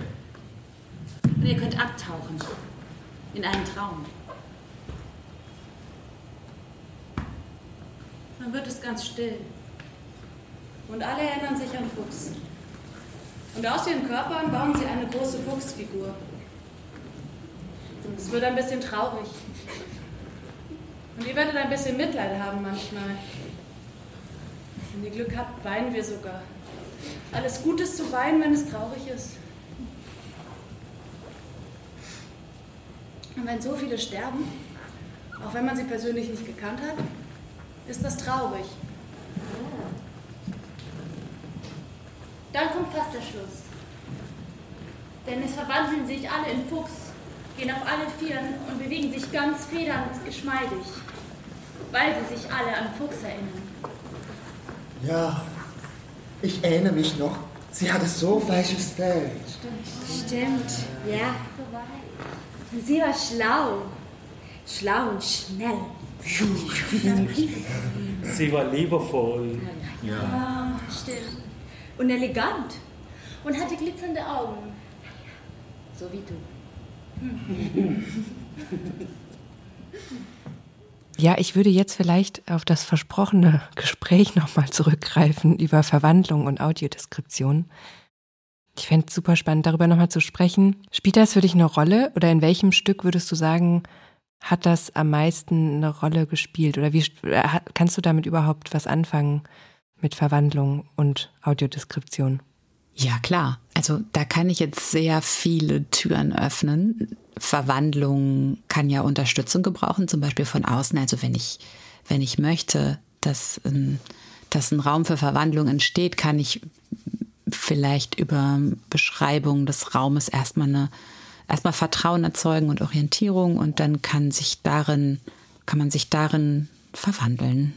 Und ihr könnt abtauchen in einen Traum. Dann wird es ganz still. Und alle erinnern sich an Fuchs. Und aus ihren Körpern bauen sie eine große Fuchsfigur. Es wird ein bisschen traurig. Und ihr werdet ein bisschen Mitleid haben manchmal. Wenn ihr Glück habt, weinen wir sogar. Alles Gute ist zu weinen, wenn es traurig ist. Und wenn so viele sterben, auch wenn man sie persönlich nicht gekannt hat, ist das traurig. Dann kommt fast der Schluss. Denn es verwandeln sich alle in Fuchs, gehen auf alle Vieren und bewegen sich ganz federnd geschmeidig, weil sie sich alle an Fuchs erinnern. Ja, ich erinnere mich noch. Sie hat es so falsches Fell. Stimmt. Stimmt, ja. Und sie war schlau. Schlau und schnell. Sie war liebevoll. Ja, ja, stimmt. Und elegant. Und hatte glitzernde Augen. So wie du. Ja, ich würde jetzt vielleicht auf das versprochene Gespräch nochmal zurückgreifen über Verwandlung und Audiodeskription. Ich fände es super spannend, darüber nochmal zu sprechen. Spielt das für dich eine Rolle? Oder in welchem Stück würdest du sagen, hat das am meisten eine Rolle gespielt? Oder wie kannst du damit überhaupt was anfangen? Mit Verwandlung und Audiodeskription. Ja, klar. Also da kann ich jetzt sehr viele Türen öffnen. Verwandlung kann ja Unterstützung gebrauchen, zum Beispiel von außen. Also wenn ich, wenn ich möchte, dass, dass ein Raum für Verwandlung entsteht, kann ich vielleicht über Beschreibung des Raumes erstmal eine, erstmal Vertrauen erzeugen und Orientierung und dann kann sich darin, kann man sich darin verwandeln.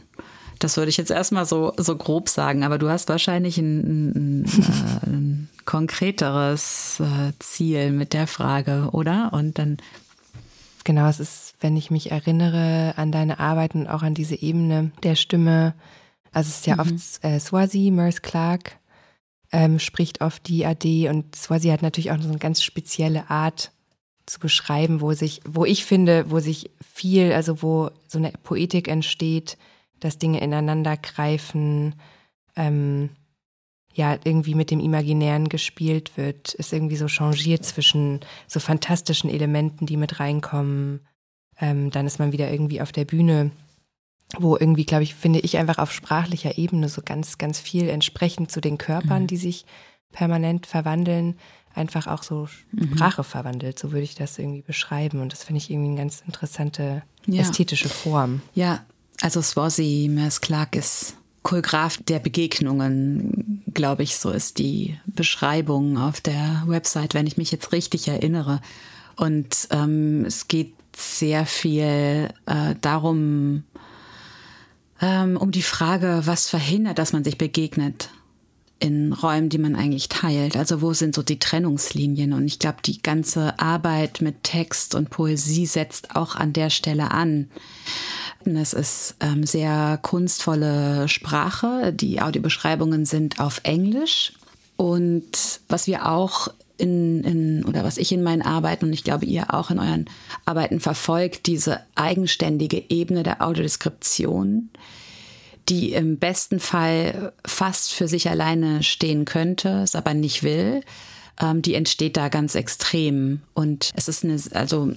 Das würde ich jetzt erstmal so, so grob sagen, aber du hast wahrscheinlich ein, ein, äh, ein konkreteres äh, Ziel mit der Frage, oder? Und dann genau, es ist, wenn ich mich erinnere an deine Arbeit und auch an diese Ebene der Stimme, also es ist ja mhm. oft äh, Swazi Mers-Clark ähm, spricht oft die A D und Swazi hat natürlich auch so eine ganz spezielle Art zu beschreiben, wo sich, wo ich finde, wo sich viel, also wo so eine Poetik entsteht, dass Dinge ineinander greifen, ähm, ja, irgendwie mit dem Imaginären gespielt wird, ist irgendwie so changiert zwischen so fantastischen Elementen, die mit reinkommen. Ähm, dann ist man wieder irgendwie auf der Bühne, wo irgendwie, glaube ich, finde ich einfach auf sprachlicher Ebene so ganz, ganz viel entsprechend zu den Körpern, mhm. die sich permanent verwandeln, einfach auch so Sprache mhm. verwandelt. So würde ich das irgendwie beschreiben. Und das finde ich irgendwie eine ganz interessante ja. ästhetische Form. Ja. Also Swazi Mers-Clark ist Choreograf der Begegnungen, glaube ich, so ist die Beschreibung auf der Website, wenn ich mich jetzt richtig erinnere. Und ähm, es geht sehr viel äh, darum, ähm, um die Frage, was verhindert, dass man sich begegnet in Räumen, die man eigentlich teilt. Also wo sind so die Trennungslinien? Und ich glaube, die ganze Arbeit mit Text und Poesie setzt auch an der Stelle an. Das ist ähm, sehr kunstvolle Sprache. Die Audiobeschreibungen sind auf Englisch. Und was wir auch in, in oder was ich in meinen Arbeiten und ich glaube ihr auch in euren Arbeiten verfolgt, diese eigenständige Ebene der Audiodeskription, die im besten Fall fast für sich alleine stehen könnte, es aber nicht will, ähm, die entsteht da ganz extrem. Und es ist eine, also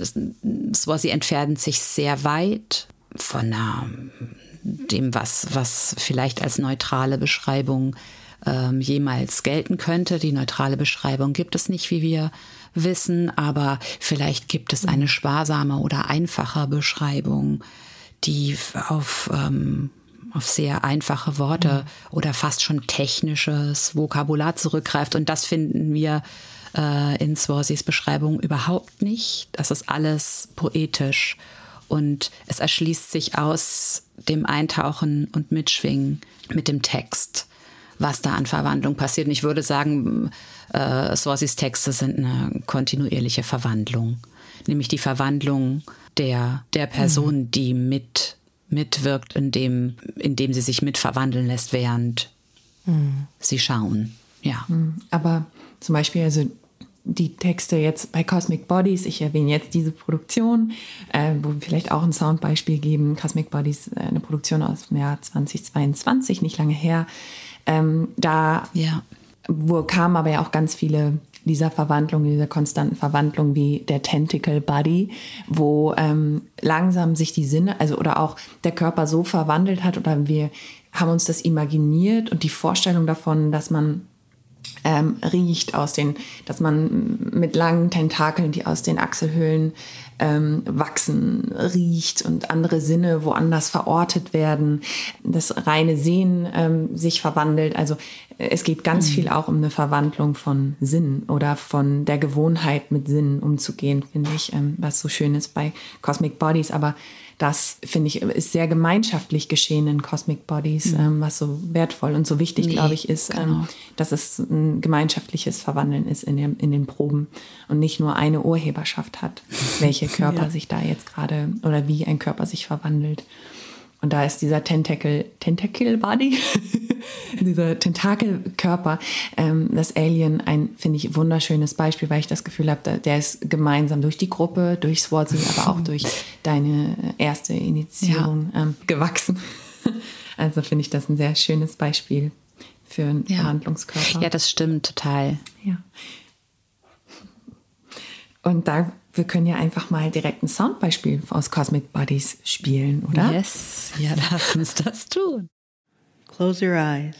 Swazi entfernen sich sehr weit von na, dem, was, was vielleicht als neutrale Beschreibung ähm, jemals gelten könnte. Die neutrale Beschreibung gibt es nicht, wie wir wissen, aber vielleicht gibt es eine sparsame oder einfache Beschreibung, die auf ähm, auf sehr einfache Worte mhm. oder fast schon technisches Vokabular zurückgreift. Und das finden wir äh, in Swazis Beschreibung überhaupt nicht. Das ist alles poetisch. Und es erschließt sich aus dem Eintauchen und Mitschwingen mit dem Text, was da an Verwandlung passiert. Und ich würde sagen, äh, Swazis Texte sind eine kontinuierliche Verwandlung. Nämlich die Verwandlung der, der Person, mhm. die mit mitwirkt, indem, indem sie sich mitverwandeln lässt, während mhm. sie schauen. Ja. Aber zum Beispiel also die Texte jetzt bei Cosmic Bodies, ich erwähne jetzt diese Produktion, äh, wo wir vielleicht auch ein Soundbeispiel geben, Cosmic Bodies, äh, eine Produktion aus dem Jahr zweitausendzweiundzwanzig, nicht lange her, ähm, da ja. wo kamen aber ja auch ganz viele dieser Verwandlung, dieser konstanten Verwandlung wie der Tentacle Body, wo ähm, langsam sich die Sinne, also oder auch der Körper so verwandelt hat oder wir haben uns das imaginiert und die Vorstellung davon, dass man ähm, riecht aus den, dass man mit langen Tentakeln, die aus den Achselhöhlen ähm, wachsen, riecht und andere Sinne woanders verortet werden, das reine Sehen ähm, sich verwandelt, also es geht ganz viel auch um eine Verwandlung von Sinn oder von der Gewohnheit, mit Sinn umzugehen, finde ich, was so schön ist bei Cosmic Bodies. Aber das, finde ich, ist sehr gemeinschaftlich geschehen in Cosmic Bodies, mhm. was so wertvoll und so wichtig, nee, glaube ich, ist, genau. dass es ein gemeinschaftliches Verwandeln ist in den, in den Proben und nicht nur eine Urheberschaft hat, welche Körper ja. sich da jetzt gerade oder wie ein Körper sich verwandelt. Und da ist dieser Tentacle, Tentacle Body, dieser Tentakelkörper, ähm, das Alien, ein, finde ich, wunderschönes Beispiel, weil ich das Gefühl habe, der ist gemeinsam durch die Gruppe, durch Swazi, aber auch durch deine erste Initiierung ja. ähm, gewachsen. Also finde ich das ein sehr schönes Beispiel für einen ja. Verhandlungskörper. Ja, das stimmt total. Ja. Und da wir können ja einfach mal direkt ein Soundbeispiel aus Cosmic Bodies spielen, oder? Yes, ja, lass uns das tun. Close your eyes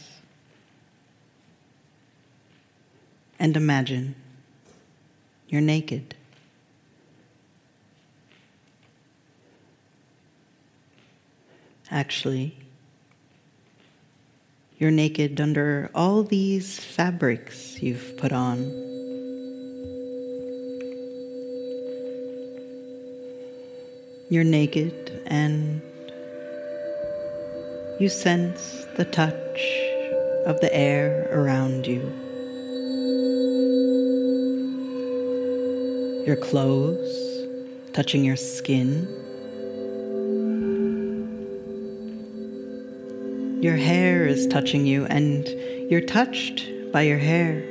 and imagine you're naked. Actually, you're naked under all these fabrics you've put on. You're naked and you sense the touch of the air around you. Your clothes touching your skin. Your hair is touching you and you're touched by your hair.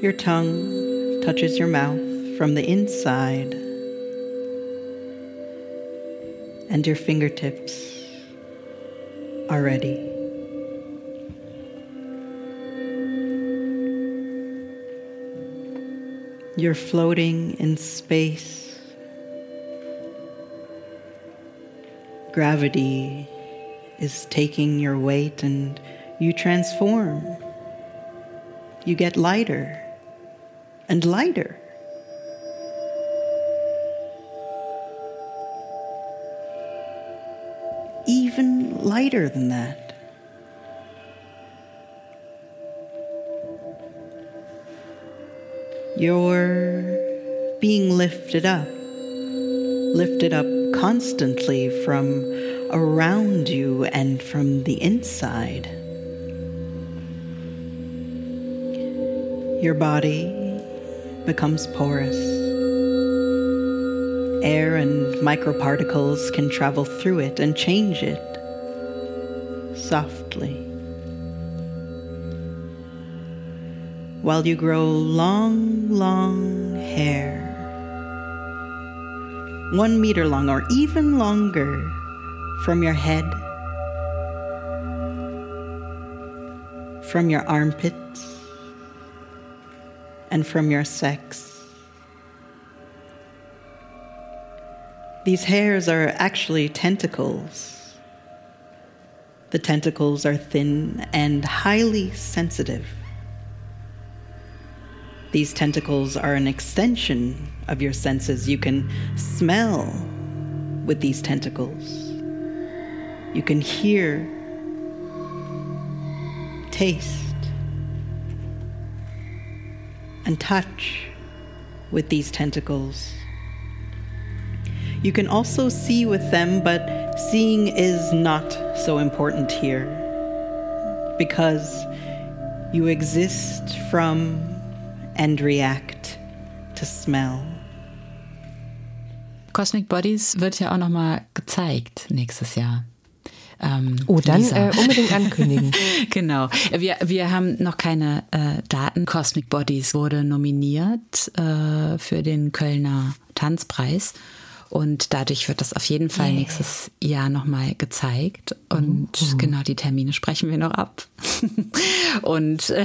Your tongue touches your mouth from the inside, and your fingertips are ready. You're floating in space. Gravity is taking your weight, and you transform. You get lighter and lighter. Even lighter than that. You're being lifted up, lifted up constantly from around you and from the inside. Your body becomes porous. Air and microparticles can travel through it and change it softly. While you grow long, long hair, one meter long or even longer from your head, from your armpits, and from your sex. These hairs are actually tentacles. The tentacles are thin and highly sensitive. These tentacles are an extension of your senses. You can smell with these tentacles. You can hear, taste, and touch with these tentacles. You can also see with them, but seeing is not so important here because you exist from and react to smell. Cosmic Bodies wird ja auch nochmal gezeigt nächstes Jahr. Ähm, oh, dann äh, unbedingt ankündigen. Genau. Wir, wir haben noch keine äh, Daten. Cosmic Bodies wurde nominiert äh, für den Kölner Tanzpreis. Und dadurch wird das auf jeden Fall yeah. nächstes Jahr nochmal gezeigt. Und uh-huh. genau, die Termine sprechen wir noch ab. Und äh,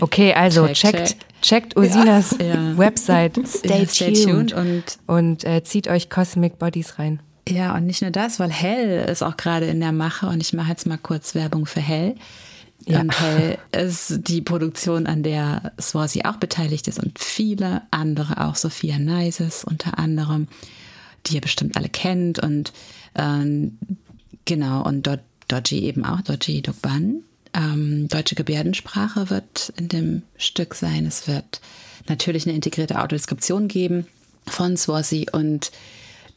okay, also check, checkt check. checkt Ursinas ja. Ja. Website. Stay, ja, stay tuned. tuned und, und äh, zieht euch Cosmic Bodies rein. Ja, und nicht nur das, weil Hell ist auch gerade in der Mache und ich mache jetzt mal kurz Werbung für Hell. Ja. Und Hell ist die Produktion, an der Swazi auch beteiligt ist und viele andere auch, Sophia Neises unter anderem, die ihr bestimmt alle kennt und ähm, genau, und Do- Dodgy eben auch, Dodgy Dogban. Ähm, deutsche Gebärdensprache wird in dem Stück sein. Es wird natürlich eine integrierte Audiodeskription geben von Swazi und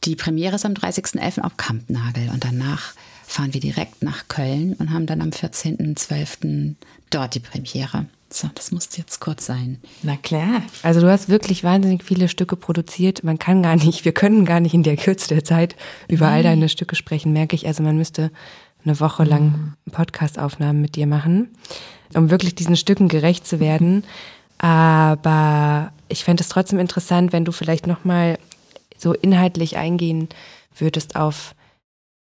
die Premiere ist am dreißigsten elften auf Kampnagel und danach fahren wir direkt nach Köln und haben dann am vierzehnten zwölften dort die Premiere. So, das muss jetzt kurz sein. Na klar. Also du hast wirklich wahnsinnig viele Stücke produziert. Man kann gar nicht, wir können gar nicht in der Kürze der Zeit über all deine Stücke sprechen, merke ich. Also man müsste eine Woche lang Podcast-Aufnahmen mit dir machen, um wirklich diesen Stücken gerecht zu werden. Aber ich fände es trotzdem interessant, wenn du vielleicht nochmal so inhaltlich eingehen würdest auf,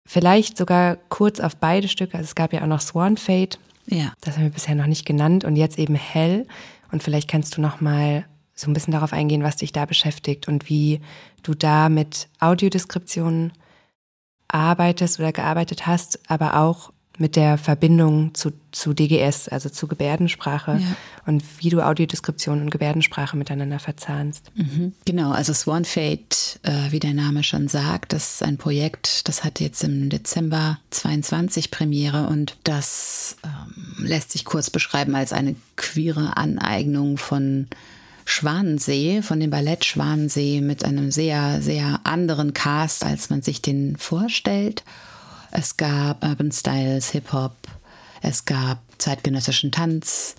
vielleicht sogar kurz auf beide Stücke. Also es gab ja auch noch Swan Fade, ja. Das haben wir bisher noch nicht genannt und jetzt eben Hell. Und vielleicht kannst du nochmal so ein bisschen darauf eingehen, was dich da beschäftigt und wie du da mit Audiodeskriptionen arbeitest oder gearbeitet hast, aber auch mit der Verbindung zu, zu D G S, also zu Gebärdensprache ja. und wie du Audiodeskription und Gebärdensprache miteinander verzahnst. Mhm. Genau, also Swan Fade, äh, wie der Name schon sagt, das ist ein Projekt, das hat jetzt im Dezember zweiundzwanzig Premiere und das ähm, lässt sich kurz beschreiben als eine queere Aneignung von Schwanensee, von dem Ballett Schwanensee mit einem sehr, sehr anderen Cast, als man sich den vorstellt. Es gab Urban Styles, Hip-Hop, es gab zeitgenössischen Tanz,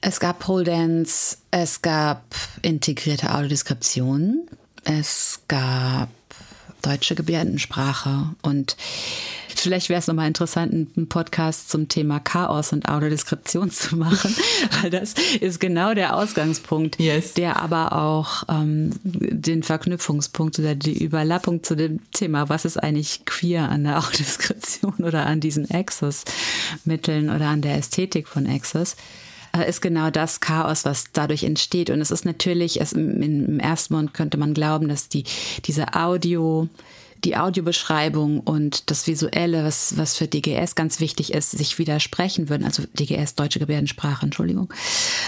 es gab Pole Dance, es gab integrierte Audiodeskription, es gab deutsche Gebärdensprache und vielleicht wäre es nochmal interessant, einen Podcast zum Thema Chaos und Audiodeskription zu machen, weil das ist genau der Ausgangspunkt, yes. der aber auch ähm, den Verknüpfungspunkt oder die Überlappung zu dem Thema, was ist eigentlich queer an der Audiodeskription oder an diesen Access-Mitteln oder an der Ästhetik von Access, äh, ist genau das Chaos, was dadurch entsteht. Und es ist natürlich, es, im, im ersten Moment könnte man glauben, dass die diese Audio... die Audiobeschreibung und das Visuelle, was, was für D G S ganz wichtig ist, sich widersprechen würden. Also D G S, deutsche Gebärdensprache, Entschuldigung.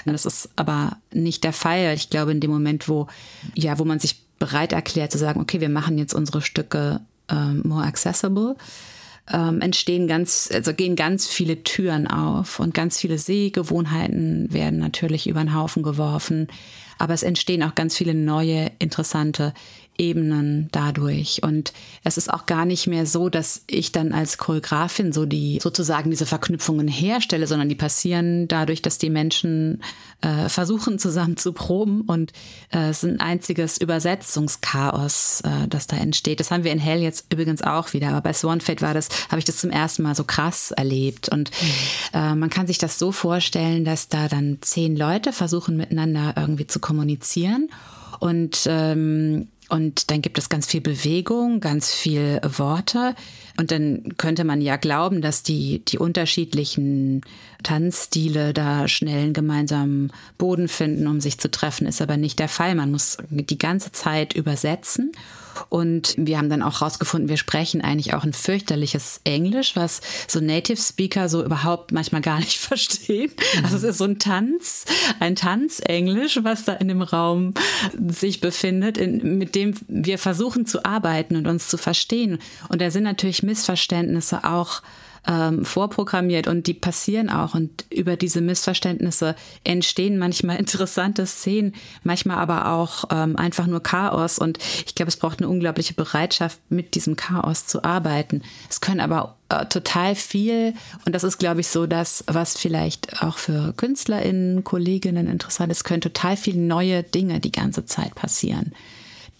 Das ist aber nicht der Fall. Ich glaube, in dem Moment, wo, ja, wo man sich bereit erklärt zu sagen, okay, wir machen jetzt unsere Stücke ähm, more accessible, ähm, entstehen ganz, also gehen ganz viele Türen auf und ganz viele Sehgewohnheiten werden natürlich über den Haufen geworfen. Aber es entstehen auch ganz viele neue, interessante Ebenen dadurch. Und es ist auch gar nicht mehr so, dass ich dann als Choreografin so die sozusagen diese Verknüpfungen herstelle, sondern die passieren dadurch, dass die Menschen äh, versuchen, zusammen zu proben. Und äh, es ist ein einziges Übersetzungschaos, äh, das da entsteht. Das haben wir in Hell jetzt übrigens auch wieder. Aber bei Swan Fade war das, habe ich das zum ersten Mal so krass erlebt. Und äh, man kann sich das so vorstellen, dass da dann zehn Leute versuchen, miteinander irgendwie zu kommunizieren. Und ähm, Und dann gibt es ganz viel Bewegung, ganz viel Worte. Und dann könnte man ja glauben, dass die, die unterschiedlichen Tanzstile da schnell einen gemeinsamen Boden finden, um sich zu treffen. Ist aber nicht der Fall. Man muss die ganze Zeit übersetzen. Und wir haben dann auch rausgefunden, wir sprechen eigentlich auch ein fürchterliches Englisch, was so Native Speaker so überhaupt manchmal gar nicht verstehen. Also es ist so ein Tanz, ein Tanzenglisch, was da in dem Raum sich befindet, in, mit dem wir versuchen zu arbeiten und uns zu verstehen. Und da sind natürlich Missverständnisse auch ähm, vorprogrammiert und die passieren auch. Und über diese Missverständnisse entstehen manchmal interessante Szenen, manchmal aber auch ähm, einfach nur Chaos. Und ich glaube, es braucht eine unglaubliche Bereitschaft, mit diesem Chaos zu arbeiten. Es können aber äh, total viel, und das ist, glaube ich, so das, was vielleicht auch für KünstlerInnen, Kolleginnen interessant ist, können total viel neue Dinge die ganze Zeit passieren,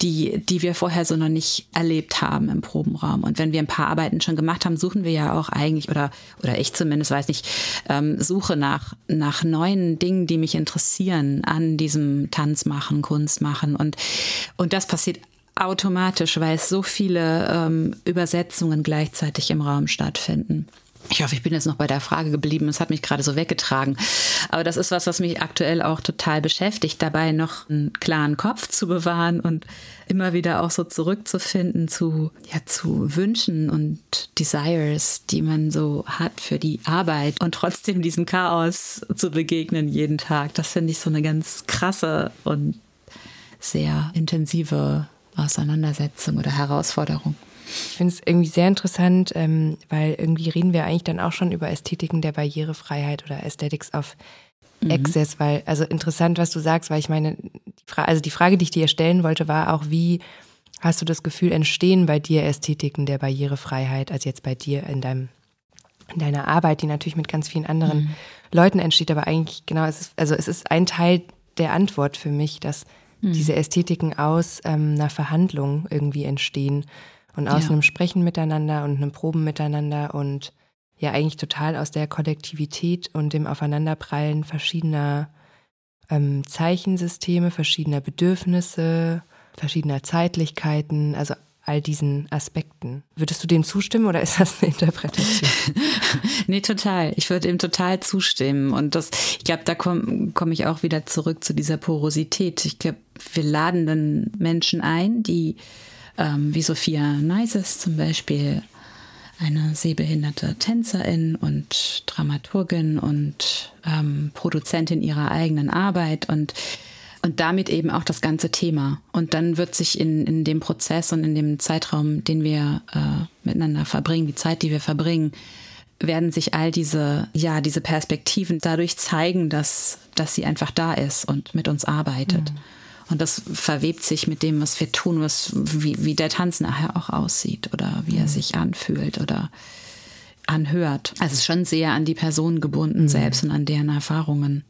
die die wir vorher so noch nicht erlebt haben im Probenraum. Und wenn wir ein paar Arbeiten schon gemacht haben, suchen wir ja auch eigentlich, oder oder ich zumindest, weiß nicht, ähm, suche nach nach neuen Dingen, die mich interessieren an diesem Tanzmachen, Kunstmachen. Und und das passiert automatisch, weil es so viele ähm, Übersetzungen gleichzeitig im Raum stattfinden. Ich hoffe, ich bin jetzt noch bei der Frage geblieben. Es hat mich gerade so weggetragen. Aber das ist was, was mich aktuell auch total beschäftigt, dabei noch einen klaren Kopf zu bewahren und immer wieder auch so zurückzufinden zu, ja, zu Wünschen und Desires, die man so hat für die Arbeit und trotzdem diesem Chaos zu begegnen jeden Tag. Das finde ich so eine ganz krasse und sehr intensive Auseinandersetzung oder Herausforderung. Ich finde es irgendwie sehr interessant, ähm, weil irgendwie reden wir eigentlich dann auch schon über Ästhetiken der Barrierefreiheit oder Aesthetics of mhm. Access, weil, also interessant, was du sagst, weil ich meine, die Fra- also die Frage, die ich dir stellen wollte, war auch, wie hast du das Gefühl, entstehen bei dir Ästhetiken der Barrierefreiheit, also jetzt bei dir in deinem, in deiner Arbeit, die natürlich mit ganz vielen anderen mhm. Leuten entsteht, aber eigentlich, genau, es ist, also es ist ein Teil der Antwort für mich, dass mhm. diese Ästhetiken aus ähm, einer Verhandlung irgendwie entstehen. Und aus ja. einem Sprechen miteinander und einem Proben miteinander und ja eigentlich total aus der Kollektivität und dem Aufeinanderprallen verschiedener ähm, Zeichensysteme, verschiedener Bedürfnisse, verschiedener Zeitlichkeiten, also all diesen Aspekten. Würdest du dem zustimmen oder ist das eine Interpretation? Nee, total. Ich würde ihm total zustimmen. Und das, ich glaube, da komme komm ich auch wieder zurück zu dieser Porosität. Ich glaube, wir laden dann Menschen ein, die Ähm, wie Sophia Neises zum Beispiel, eine sehbehinderte Tänzerin und Dramaturgin und ähm, Produzentin ihrer eigenen Arbeit und, und damit eben auch das ganze Thema. Und dann wird sich in, in dem Prozess und in dem Zeitraum, den wir äh, miteinander verbringen, die Zeit, die wir verbringen, werden sich all diese, ja, diese Perspektiven dadurch zeigen, dass, dass sie einfach da ist und mit uns arbeitet. Mhm. Und das verwebt sich mit dem, was wir tun, was, wie, wie der Tanz nachher auch aussieht oder wie er sich anfühlt oder anhört. Also es ist schon sehr an die Person gebunden mhm. selbst und an deren Erfahrungen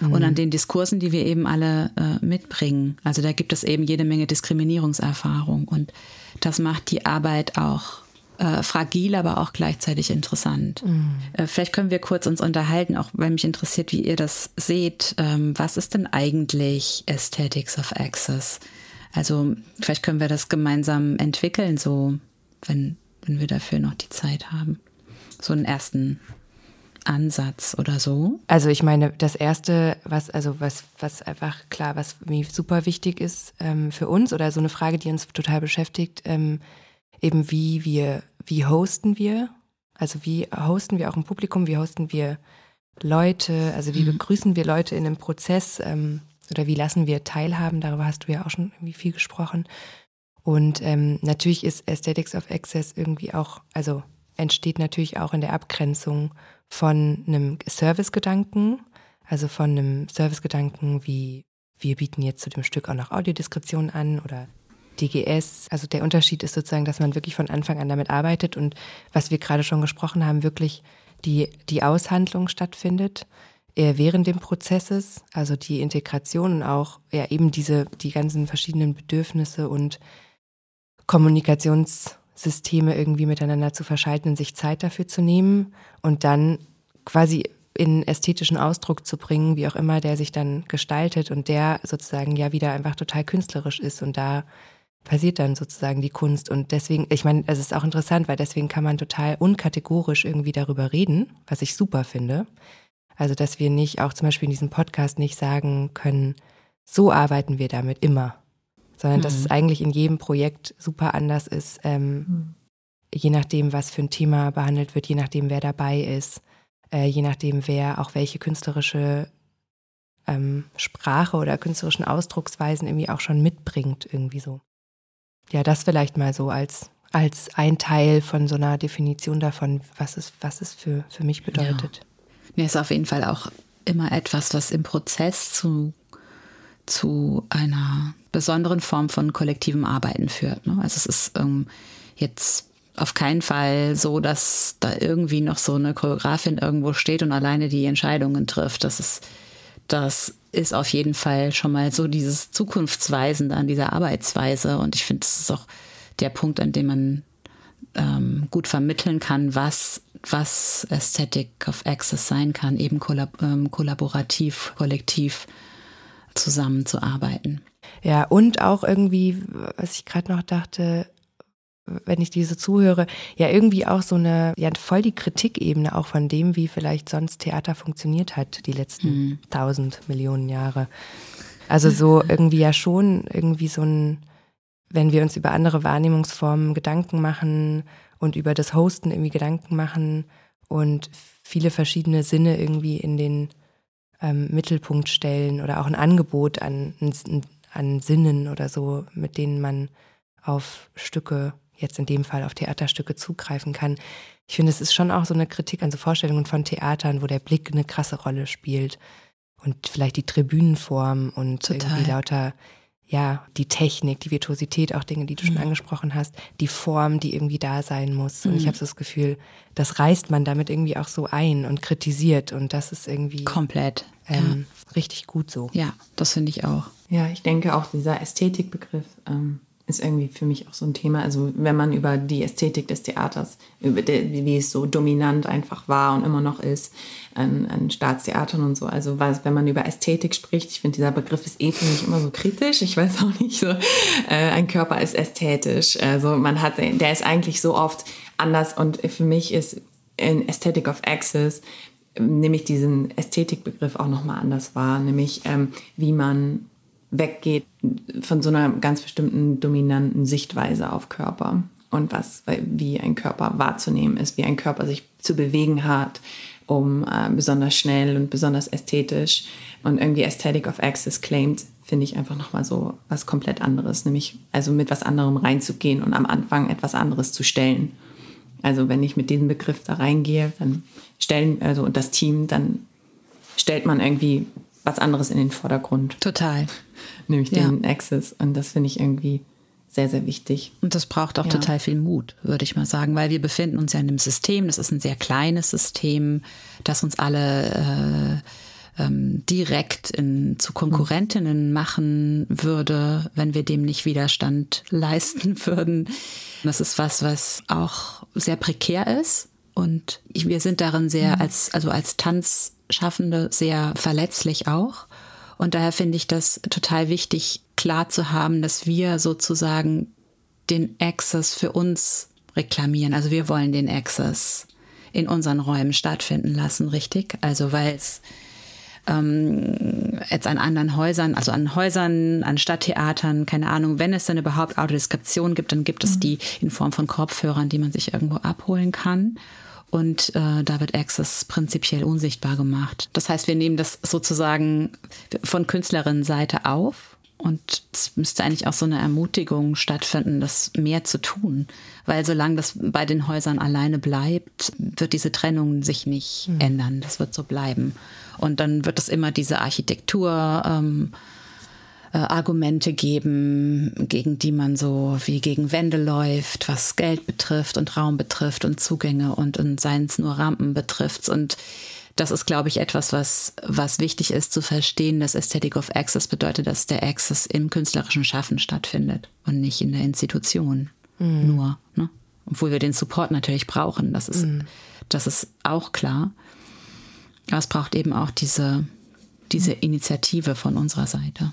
mhm. und an den Diskursen, die wir eben alle äh, mitbringen. Also da gibt es eben jede Menge Diskriminierungserfahrung und das macht die Arbeit auch Äh, fragil, aber auch gleichzeitig interessant. Mm. Äh, vielleicht können wir kurz uns unterhalten, auch weil mich interessiert, wie ihr das seht. Ähm, was ist denn eigentlich Aesthetics of Access? Also vielleicht können wir das gemeinsam entwickeln, so wenn, wenn wir dafür noch die Zeit haben. So einen ersten Ansatz oder so. Also ich meine, das Erste, was also was was einfach klar, was mir super wichtig ist ähm, für uns oder so eine Frage, die uns total beschäftigt, ähm, eben wie wir, wie hosten wir, also wie hosten wir auch ein Publikum, wie hosten wir Leute, also wie begrüßen wir Leute in einem Prozess ähm, oder wie lassen wir teilhaben, darüber hast du ja auch schon irgendwie viel gesprochen. Und ähm, natürlich ist Aesthetics of Access irgendwie auch, also entsteht natürlich auch in der Abgrenzung von einem Servicegedanken, also von einem Servicegedanken wie wir bieten jetzt zu dem Stück auch noch Audiodeskription an oder D G S. Also der Unterschied ist sozusagen, dass man wirklich von Anfang an damit arbeitet und was wir gerade schon gesprochen haben, wirklich die, die Aushandlung stattfindet eher während dem Prozesses, also die Integration und auch ja, eben diese, die ganzen verschiedenen Bedürfnisse und Kommunikationssysteme irgendwie miteinander zu verschalten und sich Zeit dafür zu nehmen und dann quasi in ästhetischen Ausdruck zu bringen, wie auch immer der sich dann gestaltet und der sozusagen ja wieder einfach total künstlerisch ist und da passiert dann sozusagen die Kunst und deswegen, ich meine, es ist auch interessant, weil deswegen kann man total unkategorisch irgendwie darüber reden, was ich super finde. Also dass wir nicht, auch zum Beispiel in diesem Podcast nicht sagen können, so arbeiten wir damit immer, sondern mhm. dass es eigentlich in jedem Projekt super anders ist, ähm, mhm. je nachdem, was für ein Thema behandelt wird, je nachdem, wer dabei ist, äh, je nachdem, wer auch welche künstlerische ähm, Sprache oder künstlerischen Ausdrucksweisen irgendwie auch schon mitbringt irgendwie so. Ja, das vielleicht mal so als, als ein Teil von so einer Definition davon, was es, was es für, für mich bedeutet. Ja. Mir ist auf jeden Fall auch immer etwas, was im Prozess zu, zu einer besonderen Form von kollektivem Arbeiten führt. Ne? Also es ist ähm, jetzt auf keinen Fall so, dass da irgendwie noch so eine Choreografin irgendwo steht und alleine die Entscheidungen trifft. Das ist, das ist auf jeden Fall schon mal so dieses Zukunftsweisende an dieser Arbeitsweise. Und ich finde, das ist auch der Punkt, an dem man ähm, gut vermitteln kann, was was Aesthetic of Access sein kann, eben kollab- ähm, kollaborativ, kollektiv zusammenzuarbeiten. Ja, und auch irgendwie, was ich gerade noch dachte, wenn ich diese zuhöre, ja irgendwie auch so eine, ja voll die Kritikebene auch von dem, wie vielleicht sonst Theater funktioniert hat die letzten mhm. tausend Millionen Jahre. Also so irgendwie ja schon irgendwie so ein, wenn wir uns über andere Wahrnehmungsformen Gedanken machen, und über das Hosten irgendwie Gedanken machen und viele verschiedene Sinne irgendwie in den ähm, Mittelpunkt stellen oder auch ein Angebot an, an Sinnen oder so, mit denen man auf Stücke, jetzt in dem Fall auf Theaterstücke zugreifen kann. Ich finde, es ist schon auch so eine Kritik an so Vorstellungen von Theatern, wo der Blick eine krasse Rolle spielt und vielleicht die Tribünenform und Total. Irgendwie lauter... Ja, die Technik, die Virtuosität, auch Dinge, die du mhm. schon angesprochen hast, die Form, die irgendwie da sein muss. Und mhm. ich habe so das Gefühl, das reißt man damit irgendwie auch so ein und kritisiert. Und das ist irgendwie komplett ähm, ja. richtig gut so. Ja, das finde ich auch. Ja, ich denke auch, dieser Ästhetikbegriff ähm, ist irgendwie für mich auch so ein Thema. Also wenn man über die Ästhetik des Theaters, über die, wie es so dominant einfach war und immer noch ist, an, an Staatstheatern und so. Also was, wenn man über Ästhetik spricht, ich finde, dieser Begriff ist eh für mich immer so kritisch. Ich weiß auch nicht so. Äh, ein Körper ist ästhetisch. Also man hat, der ist eigentlich so oft anders. Und für mich ist in Aesthetic of Access nehme ich diesen Ästhetikbegriff auch nochmal anders wahr. Nämlich ähm, wie man weggeht von so einer ganz bestimmten dominanten Sichtweise auf Körper. Und was, wie ein Körper wahrzunehmen ist, wie ein Körper sich zu bewegen hat, um äh, besonders schnell und besonders ästhetisch und irgendwie Aesthetic of Access claimt, finde ich einfach nochmal so was komplett anderes, nämlich also mit was anderem reinzugehen und am Anfang etwas anderes zu stellen. Also wenn ich mit diesem Begriff da reingehe, dann stellen, also und das Team, dann stellt man irgendwie was anderes in den Vordergrund. Total. Nämlich ja. den Access und das finde ich irgendwie sehr, sehr wichtig. Und das braucht auch ja. total viel Mut, würde ich mal sagen, weil wir befinden uns ja in einem System, das ist ein sehr kleines System, das uns alle äh, ähm, direkt in, zu Konkurrentinnen machen würde, wenn wir dem nicht Widerstand leisten würden. Das ist was, was auch sehr prekär ist und ich, wir sind darin sehr, mhm. als, also als Tanzschaffende sehr verletzlich auch. Und daher finde ich das total wichtig, klar zu haben, dass wir sozusagen den Access für uns reklamieren. Also wir wollen den Access in unseren Räumen stattfinden lassen, richtig? Also weil es ähm, jetzt an anderen Häusern, also an Häusern, an Stadttheatern, keine Ahnung, wenn es denn überhaupt Audiodeskription gibt, dann gibt es die in Form von Kopfhörern, die man sich irgendwo abholen kann. Und äh, da wird Access prinzipiell unsichtbar gemacht. Das heißt, wir nehmen das sozusagen von Künstlerinnenseite auf Und es müsste eigentlich auch so eine Ermutigung stattfinden, das mehr zu tun. Weil solange das bei den Häusern alleine bleibt, wird diese Trennung sich nicht mhm. ändern. Das wird so bleiben. Und dann wird es immer diese Architektur ähm, äh, Argumente geben, gegen die man so wie gegen Wände läuft, was Geld betrifft und Raum betrifft und Zugänge und, und seien es nur Rampen betrifft. Und das ist, glaube ich, etwas, was, was wichtig ist zu verstehen, dass Aesthetic of Access bedeutet, dass der Access im künstlerischen Schaffen stattfindet und nicht in der Institution mm. nur. Ne? Obwohl wir den Support natürlich brauchen, das ist, mm. das ist auch klar. Aber es braucht eben auch diese, diese Initiative von unserer Seite.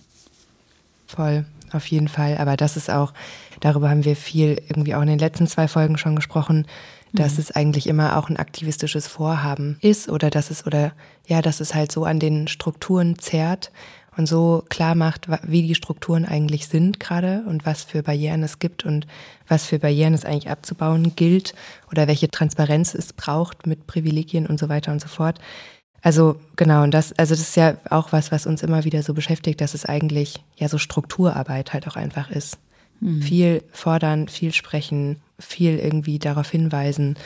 Voll, auf jeden Fall. Aber das ist auch, darüber haben wir viel irgendwie auch in den letzten zwei Folgen schon gesprochen, dass es eigentlich immer auch ein aktivistisches Vorhaben ist oder dass es oder ja, dass es halt so an den Strukturen zerrt und so klar macht, wie die Strukturen eigentlich sind gerade und was für Barrieren es gibt und was für Barrieren es eigentlich abzubauen gilt oder welche Transparenz es braucht mit Privilegien und so weiter und so fort. Also genau, und das, also das ist ja auch was, was uns immer wieder so beschäftigt, dass es eigentlich ja so Strukturarbeit halt auch einfach ist. Mhm. Viel fordern, viel sprechen, viel irgendwie darauf hinweisen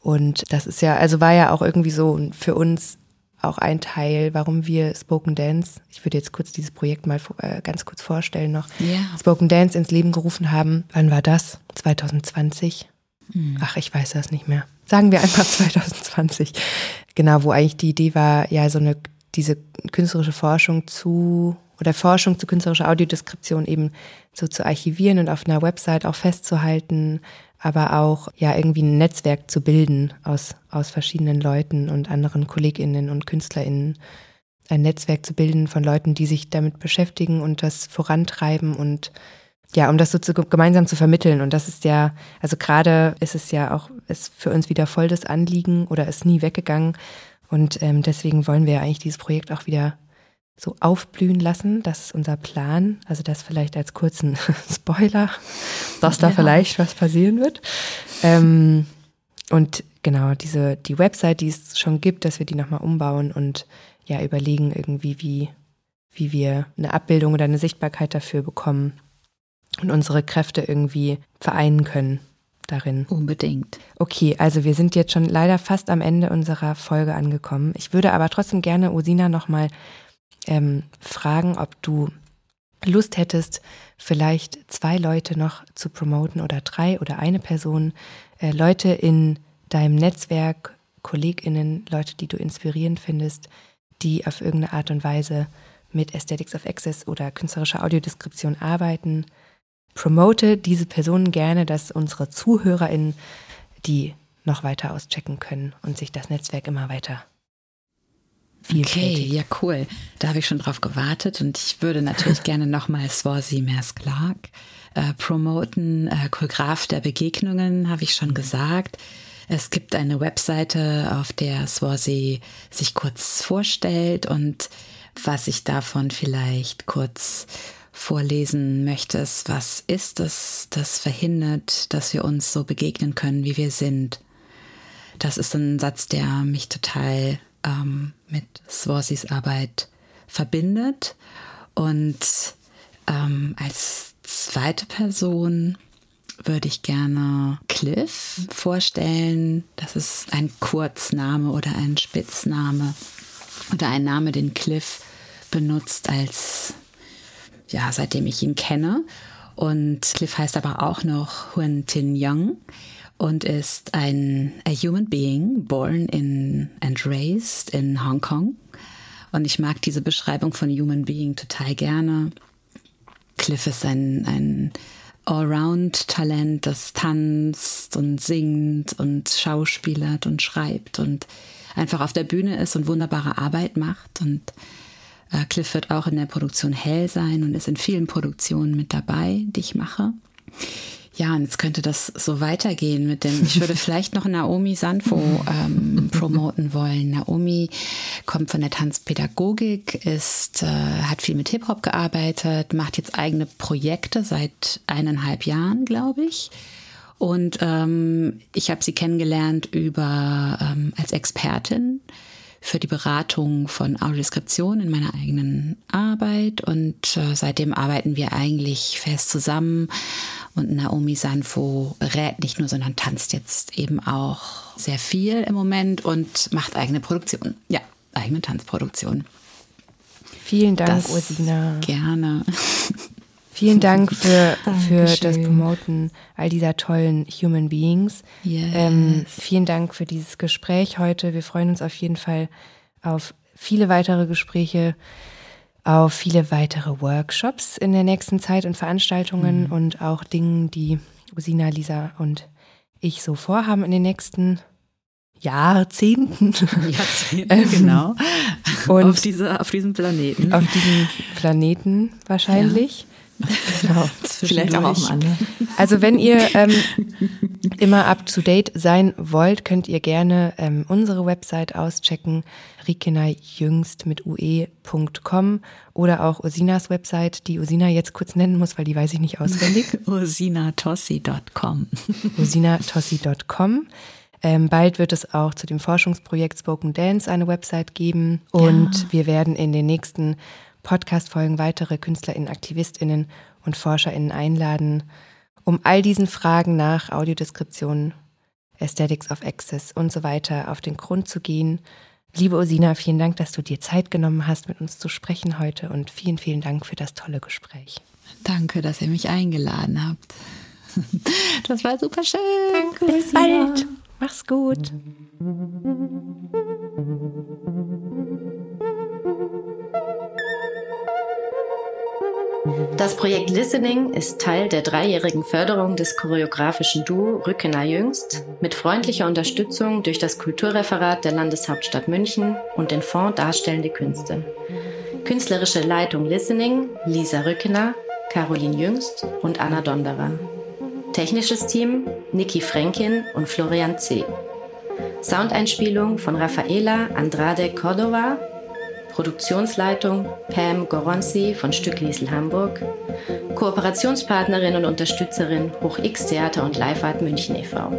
und das ist ja, also war ja auch irgendwie so für uns auch ein Teil, warum wir Spoken Dance, ich würde jetzt kurz dieses Projekt mal äh, ganz kurz vorstellen noch, yeah. Spoken Dance ins Leben gerufen haben. Wann war das? zwanzig zwanzig? Mhm. Ach, ich weiß das nicht mehr. Sagen wir einfach zwanzig zwanzig. Genau, wo eigentlich die Idee war, ja so eine, diese künstlerische Forschung zu oder Forschung zu künstlerischer Audiodeskription eben so zu archivieren und auf einer Website auch festzuhalten, aber auch ja irgendwie ein Netzwerk zu bilden aus, aus verschiedenen Leuten und anderen KollegInnen und KünstlerInnen. Ein Netzwerk zu bilden von Leuten, die sich damit beschäftigen und das vorantreiben und ja, um das so zu, gemeinsam zu vermitteln. Und das ist ja, also gerade ist es ja auch, ist für uns wieder voll das Anliegen oder ist nie weggegangen. Und ähm, deswegen wollen wir ja eigentlich dieses Projekt auch wieder so aufblühen lassen. Das ist unser Plan. Also das vielleicht als kurzen Spoiler, dass da ja. vielleicht was passieren wird. Ähm, und genau, diese die Website, die es schon gibt, dass wir die nochmal umbauen und ja überlegen irgendwie, wie, wie wir eine Abbildung oder eine Sichtbarkeit dafür bekommen und unsere Kräfte irgendwie vereinen können darin. Unbedingt. Okay, also wir sind jetzt schon leider fast am Ende unserer Folge angekommen. Ich würde aber trotzdem gerne Ursina nochmal Ähm, fragen, ob du Lust hättest, vielleicht zwei Leute noch zu promoten oder drei oder eine Person, äh, Leute in deinem Netzwerk, KollegInnen, Leute, die du inspirierend findest, die auf irgendeine Art und Weise mit Aesthetics of Access oder künstlerischer Audiodeskription arbeiten. Promote diese Personen gerne, dass unsere ZuhörerInnen die noch weiter auschecken können und sich das Netzwerk immer weiter Okay, ja cool. Da habe ich schon drauf gewartet und ich würde natürlich gerne nochmal Swazi Mers-Clark äh, promoten. Äh, Choreograf der Begegnungen, habe ich schon gesagt. Es gibt eine Webseite, auf der Swazi sich kurz vorstellt und was ich davon vielleicht kurz vorlesen möchte, ist, was ist es, das verhindert, dass wir uns so begegnen können, wie wir sind. Das ist ein Satz, der mich total mit Swazis Arbeit verbindet. Und ähm, als zweite Person würde ich gerne Cliff vorstellen. Das ist ein Kurzname oder ein Spitzname oder ein Name, den Cliff benutzt, als ja, seitdem ich ihn kenne. Und Cliff heißt aber auch noch Juan Tin Yong. Und ist ein a human being born in and raised in Hong Kong. Und ich mag diese Beschreibung von human being total gerne. Cliff ist ein, ein Allround-Talent, das tanzt und singt und schauspielert und schreibt und einfach auf der Bühne ist und wunderbare Arbeit macht. Und äh, Cliff wird auch in der Produktion Hell sein und ist in vielen Produktionen mit dabei, die ich mache. Ja, und jetzt könnte das so weitergehen mit dem, ich würde vielleicht noch Naomi Sanfo ähm, promoten wollen. Naomi kommt von der Tanzpädagogik, ist, äh, hat viel mit Hip-Hop gearbeitet, macht jetzt eigene Projekte seit eineinhalb Jahren, glaube ich. Und ähm, ich habe sie kennengelernt über ähm, als Expertin für die Beratung von Audiodeskription in meiner eigenen Arbeit und äh, seitdem arbeiten wir eigentlich fest zusammen und Naomi Sanfo rät nicht nur, sondern tanzt jetzt eben auch sehr viel im Moment und macht eigene Produktionen, ja, eigene Tanzproduktionen. Vielen Dank, das Ursina. Gerne. Vielen Dank für, für das Promoten all dieser tollen Human Beings. Yes. Ähm, vielen Dank für dieses Gespräch heute. Wir freuen uns auf jeden Fall auf viele weitere Gespräche, auf viele weitere Workshops in der nächsten Zeit und Veranstaltungen mhm. und auch Dinge, die Ursina, Lisa und ich so vorhaben in den nächsten Jahrzehnten. Jahrzehnten, genau. Und auf, diese, auf diesem Planeten. Auf diesem Planeten wahrscheinlich. Ja. Genau. Vielleicht auch auf dem anderen. Also wenn ihr ähm, immer up to date sein wollt, könnt ihr gerne ähm, unsere Website auschecken, Rykena/Jüngst mit u e punkt com oder auch Ursinas Website, die Ursina jetzt kurz nennen muss, weil die weiß ich nicht auswendig. Ursina Tossi punkt com Ursina Tossi punkt com Ähm, bald wird es auch zu dem Forschungsprojekt Spoken Dance eine Website geben und ja. wir werden in den nächsten Podcast-Folgen weitere KünstlerInnen, AktivistInnen und ForscherInnen einladen, um all diesen Fragen nach Audiodeskription, Aesthetics of Access und so weiter auf den Grund zu gehen. Liebe Ursina, vielen Dank, dass du dir Zeit genommen hast, mit uns zu sprechen heute und vielen, vielen Dank für das tolle Gespräch. Danke, dass ihr mich eingeladen habt. Das war super schön. Danke, bis Ursina. Bald. Mach's gut. Das Projekt Listening ist Teil der dreijährigen Förderung des choreografischen Duo Rykena/Jüngst mit freundlicher Unterstützung durch das Kulturreferat der Landeshauptstadt München und den Fonds Darstellende Künste. Künstlerische Leitung Listening Lisa Rykena, Caroline Jüngst und Anna Donderer. Technisches Team Niki Fränkin und Florian C. Soundeinspielung von Rafaela Andrade Cordova. Produktionsleitung Pam Goronzi von Stück Liesl Hamburg, Kooperationspartnerin und Unterstützerin Hoch X Theater und Live Art München e V